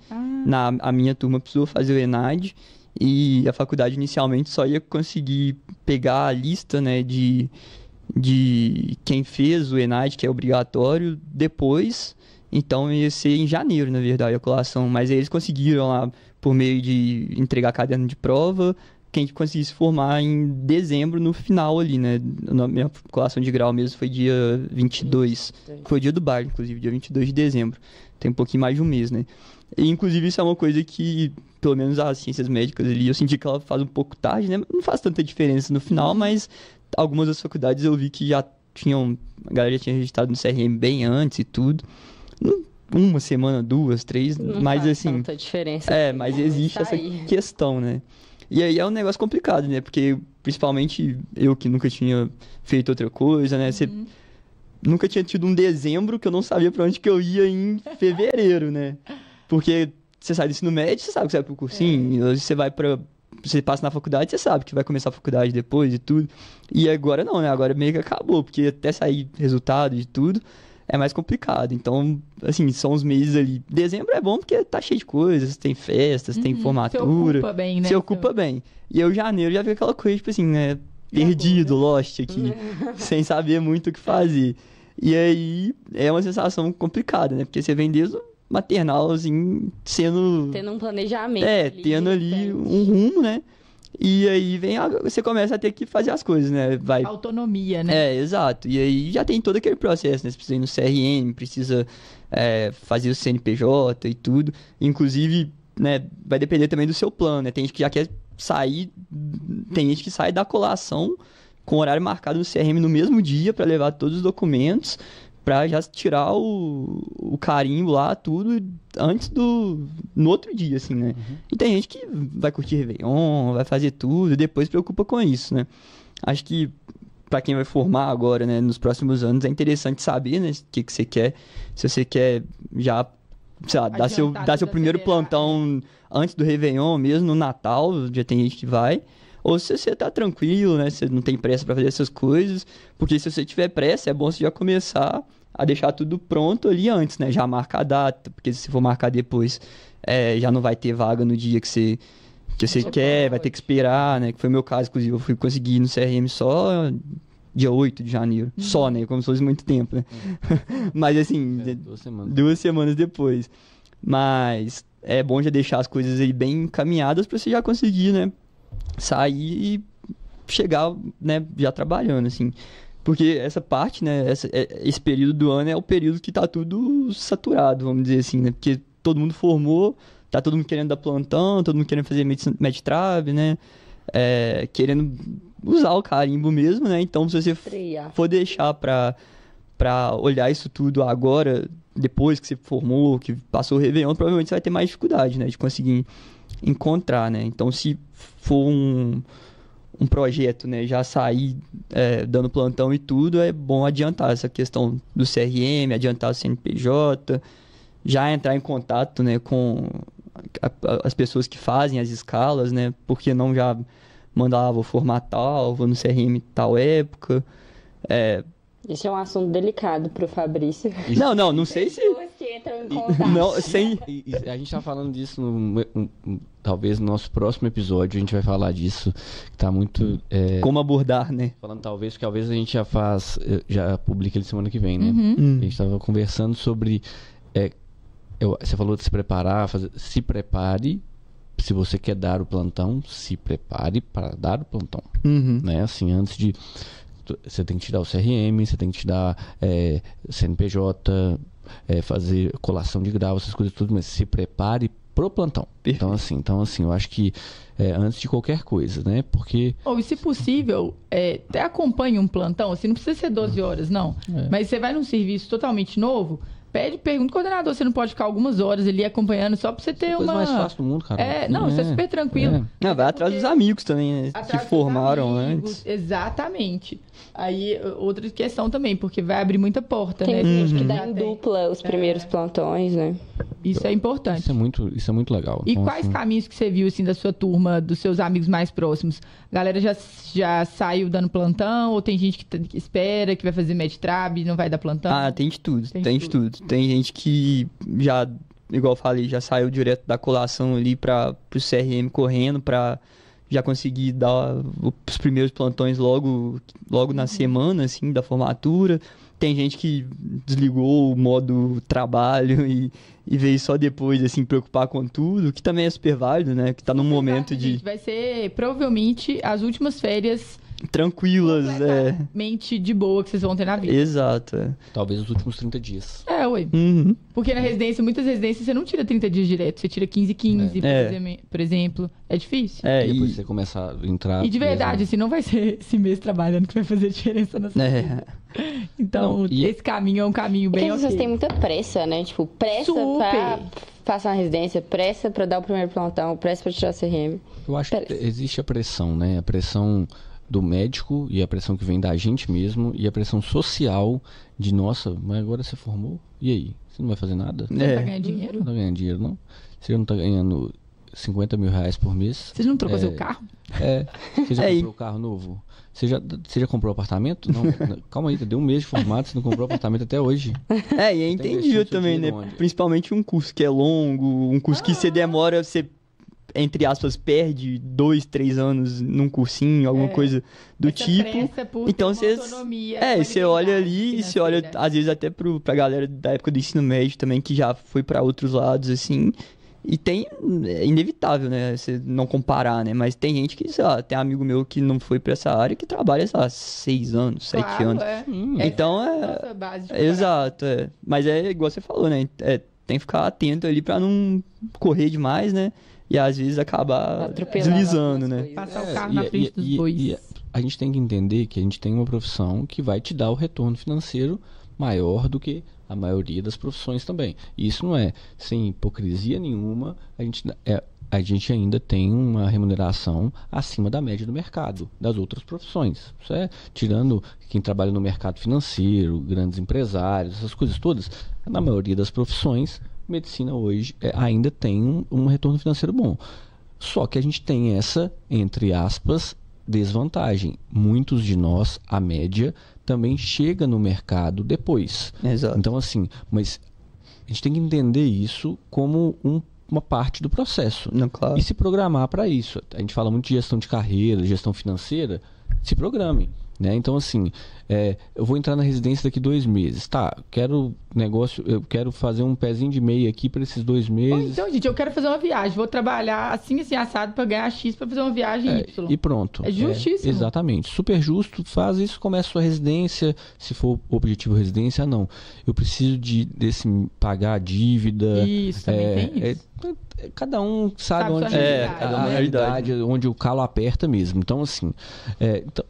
A minha turma precisou fazer o ENAD e a faculdade inicialmente só ia conseguir pegar a lista, né, de quem fez o ENAD, que é obrigatório, depois. Então ia ser em janeiro, na verdade, a colação. Mas aí eles conseguiram lá... por meio de entregar caderno de prova, quem conseguisse formar em dezembro, no final ali, né? Na minha colação de grau mesmo foi dia 22, que foi o dia do baile, inclusive, dia 22 de dezembro. Tem um pouquinho mais de um mês, né? E, inclusive, isso é uma coisa que, pelo menos as ciências médicas ali, eu senti que ela faz um pouco tarde, né? Não faz tanta diferença no final, mas algumas das faculdades eu vi que já tinham... A galera já tinha registrado no CRM bem antes e tudo. Uma semana, duas, três, não, mas faz assim... tanta diferença. É, mas existe essa questão, né? E aí é um negócio complicado, né? Porque, principalmente, eu que nunca tinha feito outra coisa, né? Você nunca tinha tido um dezembro que eu não sabia pra onde que eu ia em fevereiro, né? Porque você sai do ensino médio, você sabe que você vai pro cursinho, você vai pra... Você passa na faculdade, você sabe que vai começar a faculdade depois e tudo. E agora não, né? Agora meio que acabou, porque até sair resultado e tudo... é mais complicado. Então, assim, são os meses ali. Dezembro é bom porque tá cheio de coisas, tem festas, tem formatura. Se ocupa bem, né? Se ocupa bem. E eu, janeiro, já vi aquela coisa, tipo assim, né? Perdido, lost aqui, sem saber muito o que fazer. E aí, é uma sensação complicada, né? Porque você vem desde o maternal, assim, sendo... tendo um planejamento. É, tendo ali um rumo, né? E aí você começa a ter que fazer as coisas, né? Autonomia, né? É, exato. E aí já tem todo aquele processo, né? Você precisa ir no CRM, precisa fazer o CNPJ e tudo. Inclusive, né, vai depender também do seu plano, né? Tem gente que já quer sair, tem gente que sai da colação com o horário marcado no CRM no mesmo dia para levar todos os documentos, para já tirar o carimbo lá, tudo, antes no outro dia, assim, né? E tem gente que vai curtir Réveillon, vai fazer tudo, e depois se preocupa com isso, né? Acho que, para quem vai formar agora, né, nos próximos anos, é interessante saber, né, o que você quer. Se você quer já, sei lá, dar seu primeiro plantão antes do Réveillon mesmo, no Natal, já tem gente que vai. Ou se você tá tranquilo, né, você não tem pressa para fazer essas coisas, porque se você tiver pressa, é bom você já começar a deixar tudo pronto ali antes, né? Já marcar a data, porque se for marcar depois, já não vai ter vaga no dia que você quer, vai ter que esperar, né? Que foi o meu caso, inclusive, eu fui conseguir ir no CRM só dia 8 de janeiro. Só, né? Como se fosse muito tempo, né? Mas, assim, duas semanas depois. Mas é bom já deixar as coisas aí bem encaminhadas para você já conseguir, né, sair e chegar, né, já trabalhando, assim. Porque essa parte, né, esse período do ano é o período que tá tudo saturado, vamos dizer assim, né? Porque todo mundo formou, tá todo mundo querendo dar plantão, todo mundo querendo fazer medtrab, né? Querendo usar o carimbo mesmo, né? Então, se você for deixar pra olhar isso tudo agora, depois que você formou, que passou o Réveillon, provavelmente você vai ter mais dificuldade, né, de conseguir encontrar, né? Então, se for um projeto, né, já sair dando plantão e tudo, é bom adiantar essa questão do CRM, adiantar o CNPJ, já entrar em contato, né, com as pessoas que fazem as escalas, né, porque não já mandar, vou formar tal, vou no CRM tal época. Esse é um assunto delicado pro Fabrício. Não sei se... entram em contato. Não, sem, a gente está falando disso, talvez no nosso próximo episódio a gente vai falar disso, que está muito... Como abordar, né? Falando talvez, porque talvez a gente já faz, já publica ele semana que vem, né? Uhum. A gente estava conversando sobre... você falou de se preparar, se prepare... Se você quer dar o plantão, se prepare para dar o plantão. Uhum. Né? Assim, antes de... Você tem que tirar o CRM, você tem que tirar CNPJ, fazer colação de grau, essas coisas tudo, mas se prepare pro plantão. Então, assim, eu acho que antes de qualquer coisa, né? Porque... Ou, e se possível, até acompanhe um plantão, assim, não precisa ser 12 horas, não. É. Mas você vai num serviço totalmente novo... Pergunta, coordenador, você não pode ficar algumas horas ali acompanhando só pra você ter uma... mais fácil do mundo, cara. Não, isso é super tranquilo. Não, vai atrás dos amigos também, né? Se formaram antes. Exatamente. Aí, outra questão também, porque vai abrir muita porta, né? Tem gente que dá em dupla os primeiros plantões, né? Isso é importante. Isso é muito legal. E quais caminhos que você viu, assim, da sua turma, dos seus amigos mais próximos? A galera já saiu dando plantão? Ou tem gente que espera, que vai fazer meditrab e não vai dar plantão? Ah, tem de tudo. Tem de tudo. Tem gente que já, igual eu falei, já saiu direto da colação ali para pro CRM correndo, para já conseguir dar os primeiros plantões logo na semana, assim, da formatura. Tem gente que desligou o modo trabalho e veio só depois, assim, preocupar com tudo, que também é super válido, né? Que tá num momento de... Gente, vai ser, provavelmente, as últimas férias... Tranquilas, completamente de boa que vocês vão ter na vida. Exato, Talvez os últimos 30 dias. Ué. Uhum. Porque na residência, muitas residências, você não tira 30 dias direto. Você tira 15, por exemplo. É difícil. E depois você começa a entrar... E de verdade, assim, não vai ser esse mês trabalhando que vai fazer diferença na sua vida. Então, esse caminho é um caminho bem... Porque as pessoas têm muita pressa, né? Tipo, pressa pra passar na residência, pressa pra dar o primeiro plantão, pressa pra tirar o CRM. Eu acho que existe a pressão, né? A pressão... do médico e a pressão que vem da gente mesmo e a pressão social de, nossa, mas agora você formou, e aí? Você não vai fazer nada? Você não tá ganhando dinheiro? Não tá ganhando dinheiro, não. Você não tá ganhando 50 mil reais por mês. Você não trocou seu carro? Você já comprou um carro novo? Você já comprou apartamento? Não, calma aí, deu um mês de formato, você não comprou apartamento até hoje. E é entendível também, né? Onde? Principalmente um curso que é longo, um curso que você demora, você... entre aspas, perde 2, 3 anos num cursinho, alguma coisa do tipo. Então você olha ali e você olha, às vezes, até pra galera da época do ensino médio também, que já foi pra outros lados, assim. E é inevitável, né? Você não comparar, né? Mas tem gente que, sei lá, tem amigo meu que não foi pra essa área que trabalha, sei lá, 6 anos, 7 anos. Então é. Base exato, Mas é igual você falou, né? Tem que ficar atento ali pra não correr demais, né? E às vezes acabar deslizando, né? Passar o carro na frente dos bois. E a gente tem que entender que a gente tem uma profissão que vai te dar o retorno financeiro maior do que a maioria das profissões também. E isso não é sem hipocrisia nenhuma, a gente ainda tem uma remuneração acima da média do mercado, das outras profissões. Isso tirando quem trabalha no mercado financeiro, grandes empresários, essas coisas todas, na maioria das profissões... Medicina hoje ainda tem um retorno financeiro bom. Só que a gente tem essa, entre aspas, desvantagem. Muitos de nós, a média, também chega no mercado depois. Exato. Então, assim, mas a gente tem que entender isso como uma parte do processo. Não, claro. E se programar para isso. A gente fala muito de gestão de carreira, gestão financeira. Se programe. Né? Então, assim, eu vou entrar na residência daqui 2 meses. Tá, eu quero fazer um pezinho de meia aqui para esses 2 meses. Ou então, gente, eu quero fazer uma viagem. Vou trabalhar assim, assado para ganhar X para fazer uma viagem Y. E pronto. É justíssimo. Exatamente. Super justo. Faz isso, começa a sua residência. Se for objetivo residência, não. Eu preciso desse pagar a dívida. Isso, também tem isso. Cada um sabe onde a realidade, onde o calo aperta mesmo. Então, assim,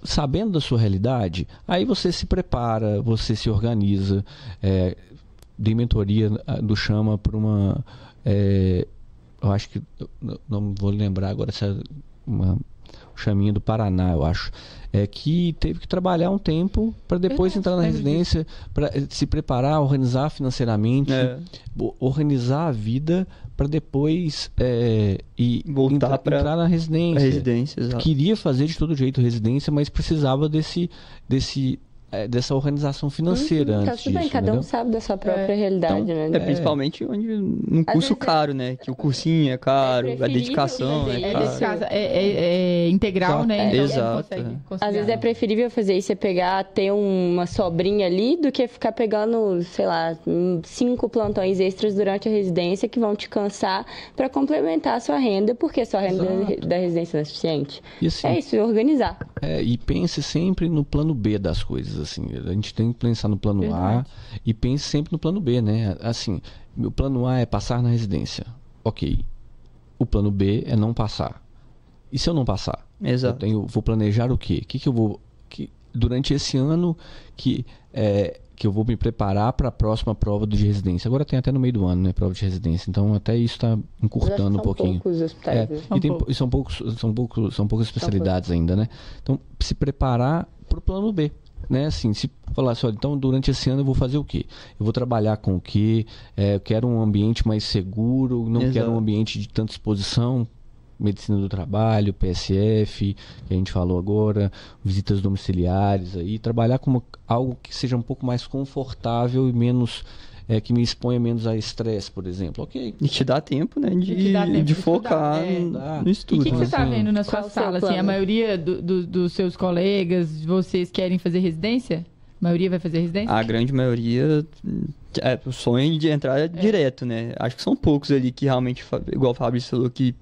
sabendo da sua realidade, aí você se prepara, você se organiza, de mentoria do Chama para uma... eu acho que... Não vou lembrar agora se é uma chaminha do Paraná, eu acho. Que teve que trabalhar um tempo para depois entrar na residência, para se preparar, organizar financeiramente, organizar a vida... para depois voltar para entrar na residência. Queria fazer de todo jeito residência, mas precisava desse dessa organização financeira antes disso, tudo bem, cada um sabe da sua própria realidade, então, né? Principalmente onde um curso caro, né? Que o cursinho é caro, a dedicação é caro. É integral, né? Então, exato. Às vezes é preferível fazer isso, é pegar, ter uma sobrinha ali, do que ficar pegando, sei lá, 5 plantões extras durante a residência que vão te cansar para complementar a sua renda, porque a sua renda da residência não é suficiente. Assim, é isso, organizar. E pense sempre no plano B das coisas. Assim, a gente tem que pensar no plano A e pense sempre no plano B, né? Assim, meu plano A é passar na residência. Ok. O plano B é não passar. E se eu não passar? Exato. Eu vou planejar o quê? O que eu vou... durante esse ano que eu vou me preparar para a próxima prova de residência. Agora tem até no meio do ano, né? Prova de residência. Então, até isso está encurtando um pouquinho. São poucas especialidades ainda, né? Então, se preparar para o plano B. Né? Assim, se falasse, olha, então durante esse ano eu vou fazer o quê? Eu vou trabalhar com o quê? Eu quero um ambiente mais seguro, não quero um ambiente de tanta exposição. Medicina do trabalho, PSF, que a gente falou agora, visitas domiciliares, aí trabalhar com algo que seja um pouco mais confortável e menos... que me exponha menos a estresse, por exemplo. Ok. E te dá tempo, né? De focar no estudo. E o que você está vendo na sua sala? Assim, a maioria dos seus colegas, vocês querem fazer residência? A maioria vai fazer residência? A grande maioria... o sonho de entrar direto, né? Acho que são poucos ali que realmente, igual o Fabrício falou, que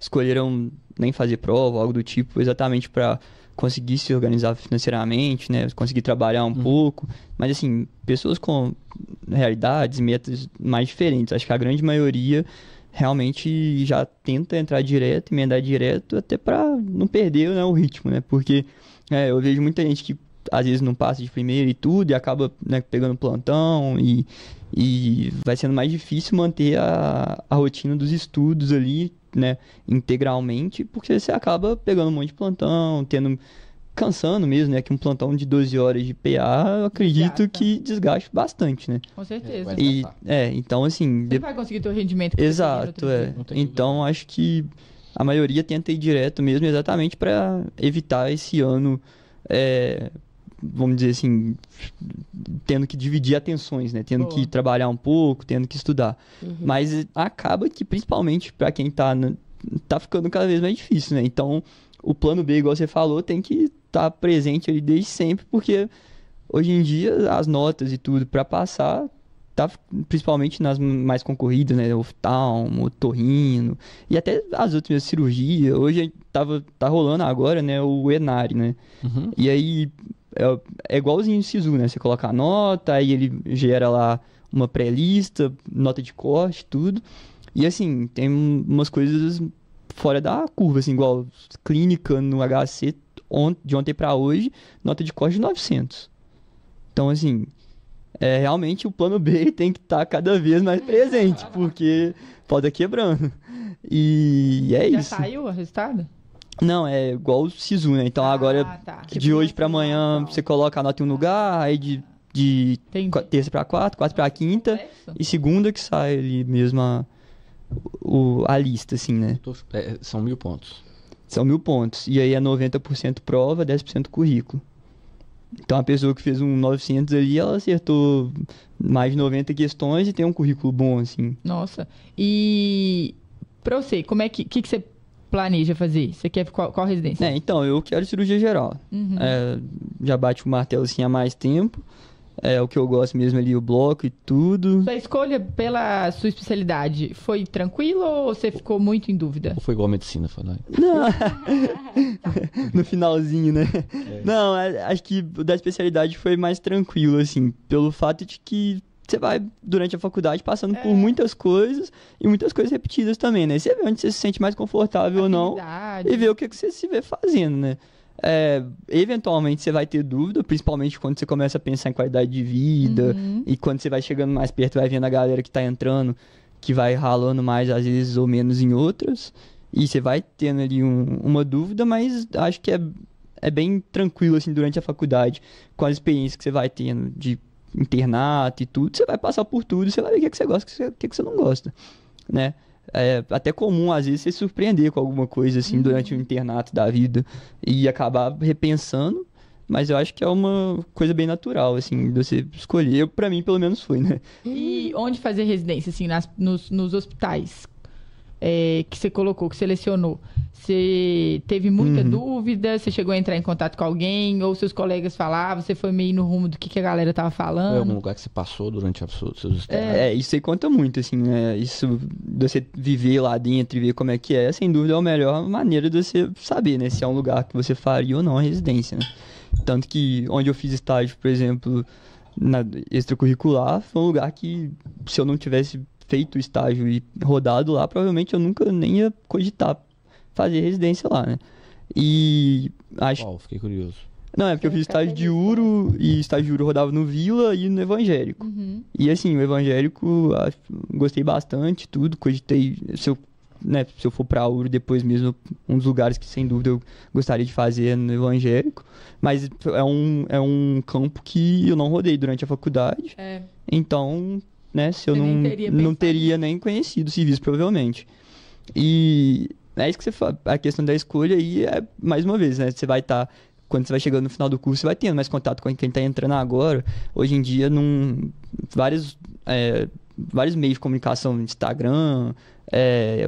escolheram nem fazer prova, algo do tipo, exatamente para... conseguir se organizar financeiramente, né? Conseguir trabalhar um pouco. Mas, assim, pessoas com realidades e metas mais diferentes. Acho que a grande maioria realmente já tenta entrar direto, emendar direto, até para não perder o ritmo, né? Porque eu vejo muita gente que, às vezes, não passa de primeira e tudo, e acaba pegando plantão, e vai sendo mais difícil manter a rotina dos estudos ali, né, integralmente, porque você acaba pegando um monte de plantão, cansando mesmo, né, que um plantão de 12 horas de PA, eu acredito que desgaste bastante, né? Com certeza. Então, assim... Você vai conseguir teu rendimento. Exato, Então, acho que a maioria tenta ir direto mesmo, exatamente para evitar esse ano, vamos dizer assim, tendo que dividir atenções, né? Tendo que trabalhar um pouco, tendo que estudar. Mas acaba que, principalmente para quem tá ficando cada vez mais difícil, né? Então, o plano B, igual você falou, tem que estar presente ali desde sempre, porque hoje em dia as notas e tudo para passar, principalmente nas mais concorridas, né? Oftalmo, torrino e até as outras cirurgias. Hoje tá rolando agora, né? O Enari, né? E aí... É igualzinho o SISU, né? Você coloca a nota, aí ele gera lá uma pré-lista, nota de corte, tudo. E, assim, tem umas coisas fora da curva, assim, igual clínica no HC, de ontem para hoje, nota de corte de 900. Então, assim, realmente o plano B tem que estar cada vez mais presente, porque pode estar quebrando. E é isso. Já saiu o resultado? Não, é igual o SISU, né? Então, agora, de hoje pra amanhã, você coloca a nota em um lugar, aí de terça pra quarta, quarta pra quinta, e segunda que sai ali mesmo a lista, assim, né? São 1000 pontos. São 1000 pontos. E aí é 90% prova, 10% currículo. Então, a pessoa que fez um 900 ali, ela acertou mais de 90 questões e tem um currículo bom, assim. Nossa. E pra você, como é que você... planeja fazer? Você quer qual residência? Então, eu quero cirurgia geral. Já bate o martelo assim há mais tempo. É o que eu gosto mesmo ali, o bloco e tudo. Sua escolha pela sua especialidade foi tranquila ou você ficou muito em dúvida? Ou foi igual a medicina? Foi, né? Não. No finalzinho, né? Não, acho que da especialidade foi mais tranquilo, assim, pelo fato de que você vai, durante a faculdade, passando por muitas coisas e muitas coisas repetidas também, né? Você vê onde você se sente mais confortável ou não e vê o que você se vê fazendo, né? Eventualmente, você vai ter dúvida, principalmente quando você começa a pensar em qualidade de vida e quando você vai chegando mais perto, vai vendo a galera que tá entrando, que vai ralando mais, às vezes, ou menos em outras. E você vai tendo ali uma dúvida, mas acho que é bem tranquilo, assim, durante a faculdade, com as experiências que você vai tendo de internato e tudo, você vai passar por tudo, você vai ver o que, que você gosta, o que, que você não gosta, né? É até comum, às vezes, você se surpreender com alguma coisa, assim, durante o internato da vida e acabar repensando Mas eu acho que é uma coisa bem natural, assim, de você escolher. Pra mim, pelo menos, foi, né? E onde fazer residência, assim, nos hospitais que você colocou, que selecionou? Você teve muita dúvida? Você chegou a entrar em contato com alguém? Ou seus colegas falavam? Você foi meio no rumo do que a galera tava falando? Foi algum lugar que você passou durante os seus estudos? Isso aí conta muito, assim, né? Isso, de você viver lá dentro e ver como é que é, sem dúvida, é a melhor maneira de você saber, né? Se é um lugar que você faria ou não a residência, né? Tanto que onde eu fiz estágio, por exemplo, na extracurricular, foi um lugar que, se eu não tivesse feito o estágio e rodado lá, provavelmente eu nunca nem ia cogitar fazer residência lá, né? E acho... fiquei curioso. Não, é porque eu fiz estágio de Uro, e estágio de Uro rodava no Vila e no Evangélico. E assim, o Evangélico, gostei bastante, tudo, cogitei... Se eu for pra Uro depois mesmo, um dos lugares que sem dúvida eu gostaria de fazer é no Evangélico, mas é um campo que eu não rodei durante a faculdade, então, né, se eu não teria nem conhecido o serviço, provavelmente. E é isso que você fala, a questão da escolha aí é, mais uma vez, né, você vai estar... Quando você vai chegando no final do curso, você vai tendo mais contato com quem está entrando agora. Hoje em dia, vários meios de comunicação, Instagram,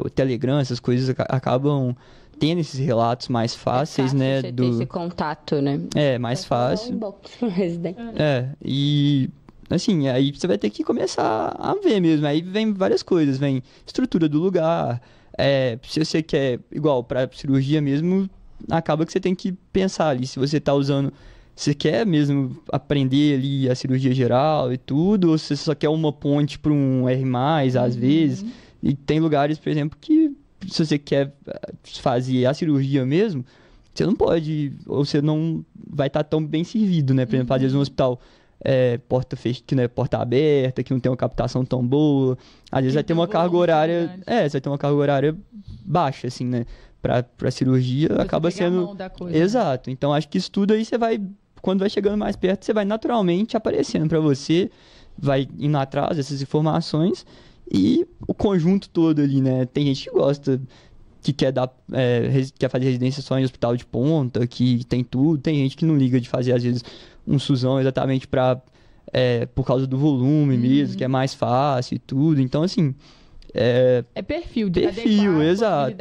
o Telegram, essas coisas acabam tendo esses relatos mais fáceis, né? Você ter esse contato, né? Mais fácil. E assim, aí você vai ter que começar a ver mesmo. Aí vem várias coisas, vem estrutura do lugar. Se você quer, igual para cirurgia mesmo, acaba que você tem que pensar ali, se você está usando, você quer mesmo aprender ali a cirurgia geral e tudo, ou se você só quer uma ponte para um R+, às vezes, e tem lugares, por exemplo, que se você quer fazer a cirurgia mesmo, você não pode, ou você não vai estar tão bem servido, né? Por exemplo, às vezes um hospital... porta aberta, que não tem uma captação tão boa, às vezes vai ter uma carga horária, você vai ter uma carga horária baixa, assim, né, pra cirurgia, você acaba sendo... A mão da coisa, exato, né? Então acho que isso tudo aí você vai, quando vai chegando mais perto, você vai naturalmente aparecendo pra você, vai indo atrás dessas informações, e o conjunto todo ali, né, tem gente que gosta, que quer fazer residência só em hospital de ponta, que tem tudo, tem gente que não liga de fazer, às vezes, um SUSão exatamente por causa do volume mesmo, que é mais fácil e tudo. Então, assim... É perfil. Perfil, exato.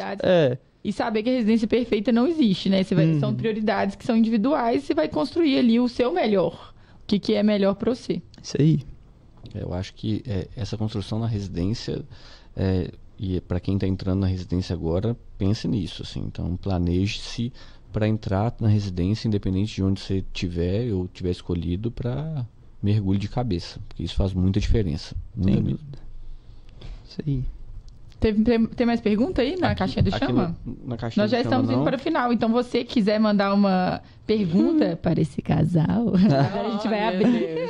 E saber que a residência perfeita não existe, né? São prioridades que são individuais, você vai construir ali o seu melhor. O que é melhor para você. Isso aí. Eu acho que essa construção na residência... E para quem está entrando na residência agora, pense nisso, assim. Então, planeje-se para entrar na residência, independente de onde você estiver ou tiver escolhido, para mergulho de cabeça. Porque isso faz muita diferença. Muita dúvida. Isso aí. Tem mais pergunta aí na caixinha do Chama? Na caixinha Nós já estamos indo para o final. Então, você quiser mandar uma pergunta para esse casal, agora a gente vai abrir.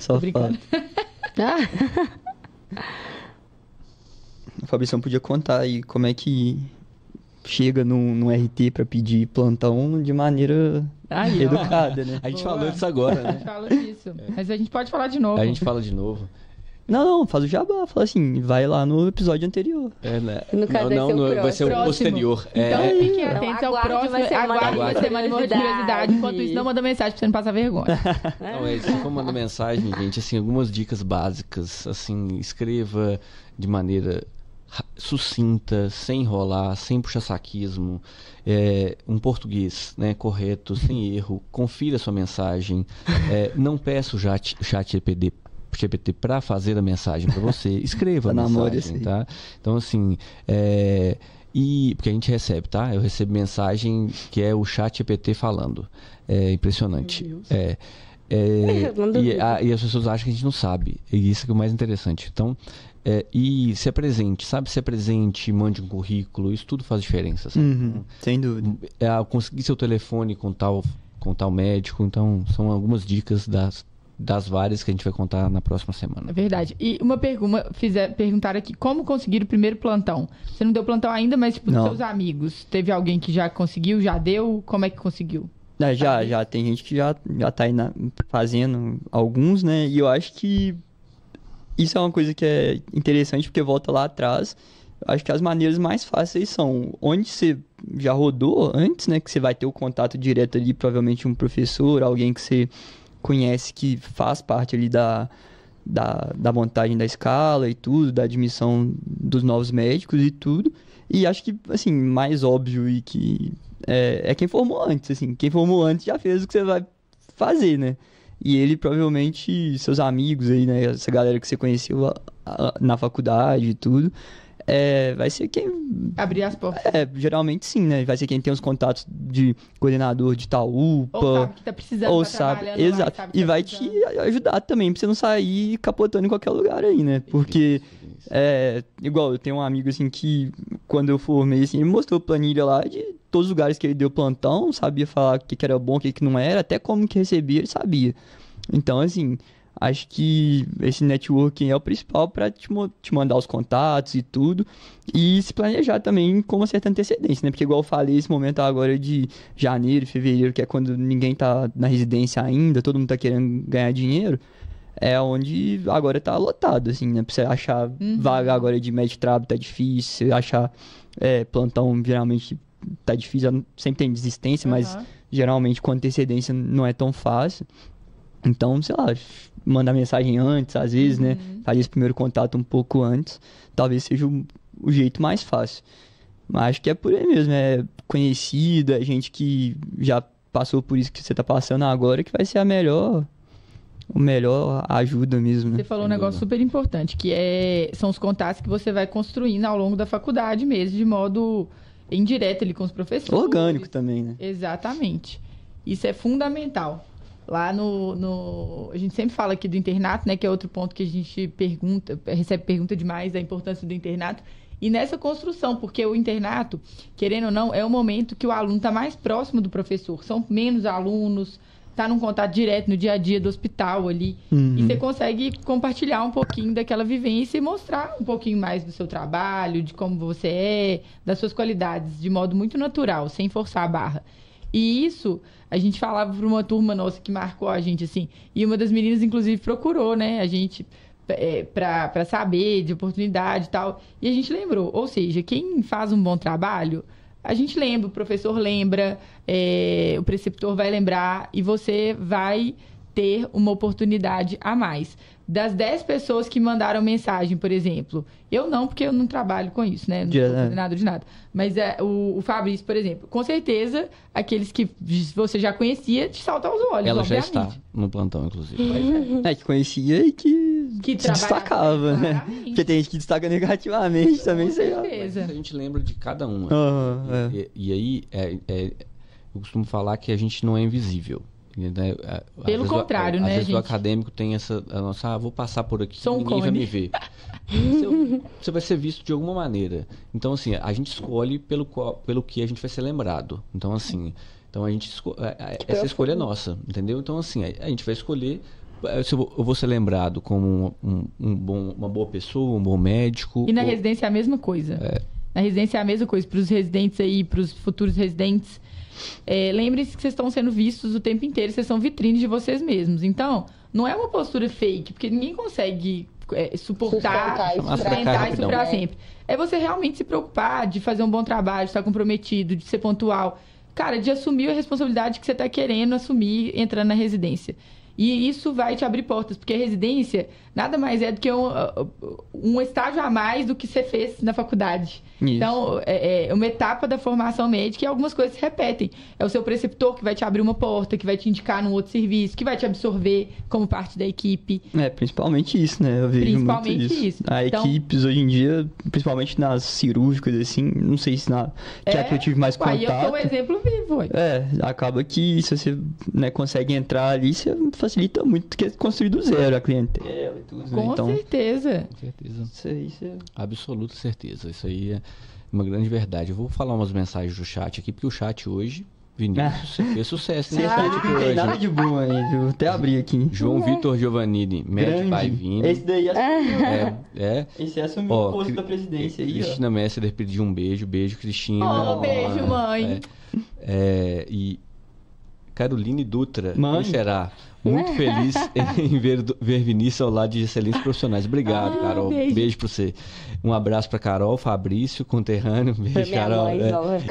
Só brincando. O Fabrício podia contar aí como é que chega no RT para pedir plantão de maneira educada, né? A gente falou disso agora, né? A gente falou disso. Mas a gente pode falar de novo. A gente fala de novo. Não, faz o jabá. Fala assim, vai lá no episódio anterior. Vai ser o posterior. Então, fiquem atentos ao próximo. Aguarde a semana de curiosidade. Enquanto isso, não manda mensagem pra você não passar vergonha. Não, se for mandar mensagem, gente, assim, algumas dicas básicas. Assim, escreva de maneira... sucinta, sem enrolar, sem puxa-saquismo, um português, né, correto, sem erro, confira sua mensagem, não peça o chat GPT para fazer a mensagem para você, escreva a mensagem, tá? Então, assim, porque a gente recebe, tá? Eu recebo mensagem que é o chat GPT falando, é impressionante. Meu Deus. E as pessoas acham que a gente não sabe, e isso é o mais interessante. Então, e se apresente, sabe? Se apresente, mande um currículo, isso tudo faz diferença, sabe? Sem dúvida. Conseguir seu telefone com tal médico, então são algumas dicas das várias que a gente vai contar na próxima semana. É verdade. E uma pergunta, perguntaram aqui, como conseguir o primeiro plantão? Você não deu plantão ainda, mas tipo, dos seus amigos, teve alguém que já conseguiu, já deu? Como é que conseguiu? Já tem gente que já tá aí fazendo alguns, né? E eu acho que isso é uma coisa que é interessante, porque volta lá atrás, acho que as maneiras mais fáceis são onde você já rodou antes, né? Que você vai ter o contato direto ali, provavelmente um professor, alguém que você conhece que faz parte ali da montagem da escala e tudo, da admissão dos novos médicos e tudo. E acho que, assim, mais óbvio e que é quem formou antes, assim. Quem formou antes já fez o que você vai fazer, né? E ele, provavelmente, seus amigos aí, né? Essa galera que você conheceu na faculdade e tudo, vai ser quem... abrir as portas. Geralmente sim, né? Vai ser quem tem os contatos de coordenador de Itaúpa. Ou sabe que tá precisando, ou tá trabalhando. Exato. Sabe e vai te ajudar também, pra você não sair capotando em qualquer lugar aí, né? Porque... isso. Igual, eu tenho um amigo, assim, que quando eu formei, assim, ele mostrou planilha lá de todos os lugares que ele deu plantão, sabia falar o que era bom, o que não era, até como que recebia, ele sabia. Então, assim, acho que esse networking é o principal para te mandar os contatos e tudo, e se planejar também com uma certa antecedência, né? Porque, igual eu falei, esse momento agora de janeiro, fevereiro, que é quando ninguém tá na residência ainda, todo mundo tá querendo ganhar dinheiro, é onde agora tá lotado, assim, né? Pra você achar vaga agora de médico trabalho tá difícil, você achar plantão geralmente tá difícil, sempre tem desistência, mas geralmente com antecedência não é tão fácil. Então, sei lá, mandar mensagem antes, às vezes, né? Fazer esse primeiro contato um pouco antes, talvez seja o jeito mais fácil. Mas acho que é por aí mesmo, é conhecida, é gente que já passou por isso que você tá passando agora, que vai ser a melhor... o melhor ajuda mesmo, né? Você falou um negócio super importante, que são os contatos que você vai construindo ao longo da faculdade mesmo, de modo indireto ali com os professores. Orgânico também, né? Exatamente. Isso é fundamental. Lá a gente sempre fala aqui do internato, né? Que é outro ponto que a gente recebe pergunta demais da importância do internato. E nessa construção, porque o internato, querendo ou não, é o momento que o aluno está mais próximo do professor. São menos alunos... tá num contato direto no dia a dia do hospital ali. E você consegue compartilhar um pouquinho daquela vivência e mostrar um pouquinho mais do seu trabalho, de como você é, das suas qualidades, de modo muito natural, sem forçar a barra. E isso, a gente falava para uma turma nossa que marcou a gente, assim, e uma das meninas, inclusive, procurou, né, a gente para saber de oportunidade e tal, e a gente lembrou, ou seja, quem faz um bom trabalho... a gente lembra, o professor lembra, o preceptor vai lembrar e você vai ter uma oportunidade a mais. Das 10 pessoas que mandaram mensagem, por exemplo, eu não, porque eu não trabalho com isso, né? Não sou coordenador de nada. Mas o Fabrício, por exemplo, com certeza, aqueles que você já conhecia te saltam aos olhos, ela obviamente. Já está no plantão, inclusive. Que conhecia e que se destacava, né? Porque tem gente que destaca negativamente também, sei lá. A gente lembra de cada um. Eu costumo falar que a gente não é invisível. Né? Pelo contrário, né, gente? Às vezes o acadêmico tem essa... vou passar por aqui, ninguém vai me ver. Você vai ser visto de alguma maneira. Então, assim, a gente escolhe pelo que a gente vai ser lembrado. Então, assim, a gente essa escolha é nossa, entendeu? Então, assim, a gente vai escolher... eu vou ser lembrado como uma boa pessoa, um bom médico. E na residência é a mesma coisa. Na residência é a mesma coisa, para os residentes aí, para os futuros residentes. Lembrem-se que vocês estão sendo vistos o tempo inteiro, vocês são vitrines de vocês mesmos. Então, não é uma postura fake, porque ninguém consegue suportar, enfrentar isso para sempre. É você realmente se preocupar de fazer um bom trabalho, de estar comprometido, de ser pontual. Cara, de assumir a responsabilidade que você está querendo assumir entrando na residência. E isso vai te abrir portas, porque a residência nada mais é do que um estágio a mais do que você fez na faculdade. Isso. Então, é uma etapa da formação médica e algumas coisas se repetem. É o seu preceptor que vai te abrir uma porta, que vai te indicar num outro serviço, que vai te absorver como parte da equipe. Principalmente isso, né? Eu vejo principalmente muito isso. Então, equipes hoje em dia, principalmente nas cirúrgicas, assim, não sei se que é que eu tive mais contato. Aí eu sou um exemplo vivo. Acaba que se você consegue entrar ali, você facilita muito que construir do zero a clientela e tudo. Certeza. Com certeza. Isso é... absoluta certeza. Isso aí é uma grande verdade. Eu vou falar umas mensagens do chat aqui, porque o chat hoje, Vinícius, fez sucesso. Nada de bom aí. Vou até abrir aqui. João Vitor Giovannini, médico pai Vini. Esse daí assumiu. Esse assumiu o posto da presidência aí. Cristina Messeder pediu um beijo. Beijo, Cristina. Beijo, mãe. E Caroline Dutra. Mãe. Será? Muito feliz em ver Vinícius ao lado de excelentes profissionais. Obrigado, Carol. Beijo pra você. Um abraço pra Carol, Fabrício, conterrâneo. Beijo, Carol.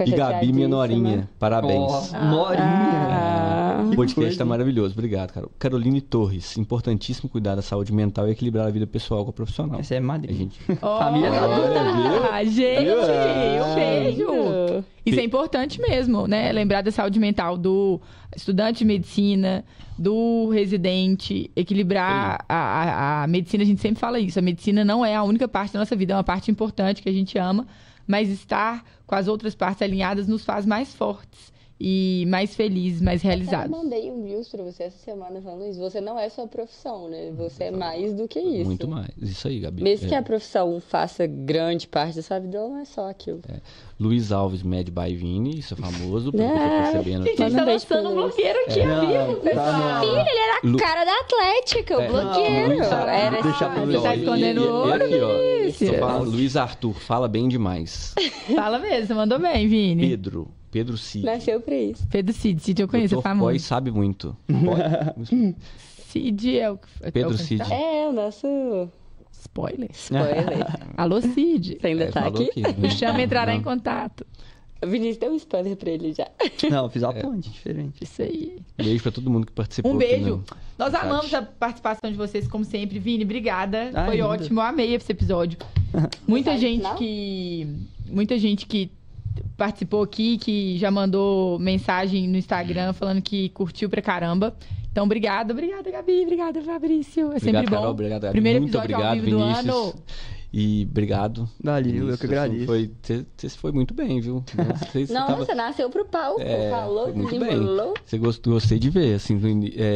E Gabi, minha norinha. Parabéns. Norinha. O podcast tá maravilhoso. Obrigado, Carol. Caroline Torres. Importantíssimo cuidar da saúde mental e equilibrar a vida pessoal com a profissional. Essa é madrinha. Gente. Família. Gente, eu vejo. Isso é importante mesmo, né? Lembrar da saúde mental do estudante de medicina, do residente, equilibrar a medicina. A gente sempre fala isso, a medicina não é a única parte da nossa vida, é uma parte importante que a gente ama, mas estar com as outras partes alinhadas nos faz mais fortes e mais felizes, mais realizados. Eu mandei um news pra você essa semana falando isso, você não é sua profissão, né? Você é mais do que isso. Muito mais, isso aí, Gabi. Mesmo que a profissão faça grande parte da sua vida, não é só aquilo. É. Luiz Alves, Medblog, Vini, isso é famoso, porque eu tô percebendo. Gente, ele tá lançando um blogueiro aqui ao vivo, pessoal. Filho, ele era a cara da Atlética, o blogueiro. Você tá escondendo o ouro, Vinícius. Luiz Arthur, fala bem demais. Fala mesmo, mandou bem, Vini. Pedro Cid. Nasceu pra isso. Pedro Cid, eu conheço, é famoso. O Boy sabe muito. Cid é o que... Pedro Cid. É, o nosso... Spoiler. Alô, Cid. Você ainda tá aqui? Me chama, entrará em contato. O Vinícius deu um spoiler pra ele já. Não, eu fiz a ponte, diferente. Isso aí. Beijo pra todo mundo que participou. Um beijo. Nós amamos a participação de vocês, como sempre. Vini, obrigada. Foi ótimo, eu amei esse episódio. Muita gente que participou aqui, que já mandou mensagem no Instagram falando que curtiu pra caramba. Então, obrigada, Gabi, obrigada, Fabrício. Sempre bom. Carol, obrigado, Gabi. Primeiro episódio ao vivo do ano. E obrigado. Valeu, eu que agradeço. Você foi muito bem, viu? Você nasceu pro palco, falou, desenrolou. Você gostei de ver, assim.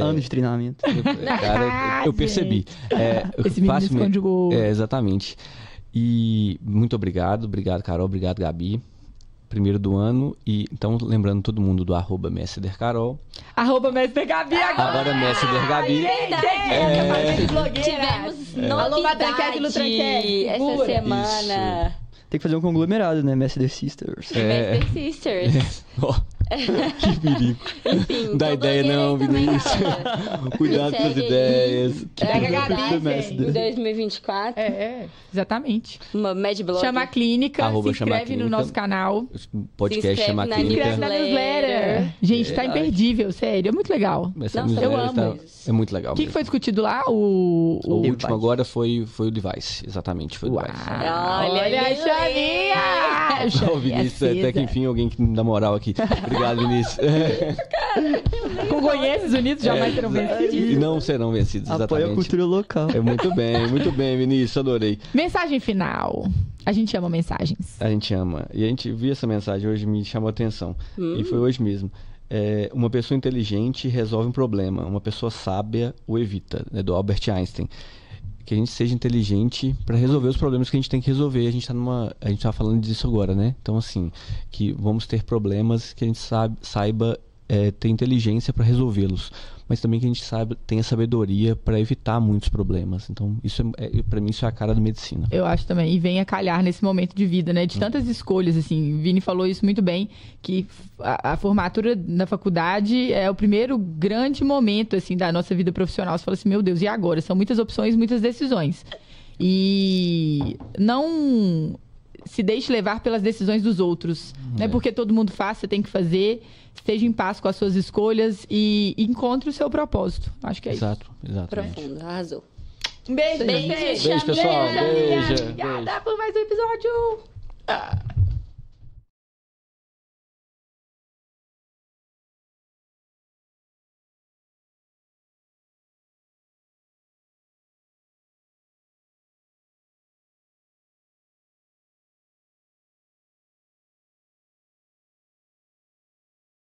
Anos de treinamento. Cara, eu percebi. Esse menino esconde o gol. Exatamente. E muito obrigado, Carol, obrigado, Gabi. Primeiro do ano, e então lembrando todo mundo do @MessederCarol. @MessederGabi agora! @MessederGabi. Tivemos novidade essa semana. Isso. Tem que fazer um conglomerado, né? Messeder Sisters. Messeder Sisters. Que perigo. Enfim, dá ideia não, Vinícius. Cuidado com as ideias. Em 2024. Exatamente. Uma Medblog. Chama Clínica. Se inscreve no nosso canal. Podcast Chama Clínica. Se inscreve na newsletter. Gente, tá imperdível, sério. É muito legal. Eu amo. É muito legal. O que foi discutido lá? O último agora foi o device. Exatamente, foi o device. Olha a chavinha! O Vinícius, até que enfim, alguém que me dá moral aqui. Obrigado, Vinícius. Congonhenses unidos jamais serão vencidos. E não serão vencidos, exatamente. Apoio a cultura local. Muito bem, Vinícius, adorei. Mensagem final. A gente ama mensagens. A gente ama. E a gente viu essa mensagem hoje, me chamou a atenção. E foi hoje mesmo. Uma pessoa inteligente resolve um problema. Uma pessoa sábia o evita. É do Albert Einstein. Que a gente seja inteligente para resolver os problemas que a gente tem que resolver. A gente tá falando disso agora, né? Então, assim, que vamos ter problemas que a gente saiba ter inteligência para resolvê-los. Mas também que a gente tenha sabedoria para evitar muitos problemas. Então, para mim, isso é a cara da medicina. Eu acho também. E vem a calhar nesse momento de vida, né? De tantas escolhas, assim. O Vini falou isso muito bem, que a formatura na faculdade é o primeiro grande momento, assim, da nossa vida profissional. Você fala assim, meu Deus, e agora? São muitas opções, muitas decisões. E não se deixe levar pelas decisões dos outros. Não é porque todo mundo faz, você tem que fazer. Esteja em paz com as suas escolhas e encontre o seu propósito. Acho que é isso. Exato. Profundo, arrasou. Um beijo, pessoal. Beijo. Obrigada por mais um episódio.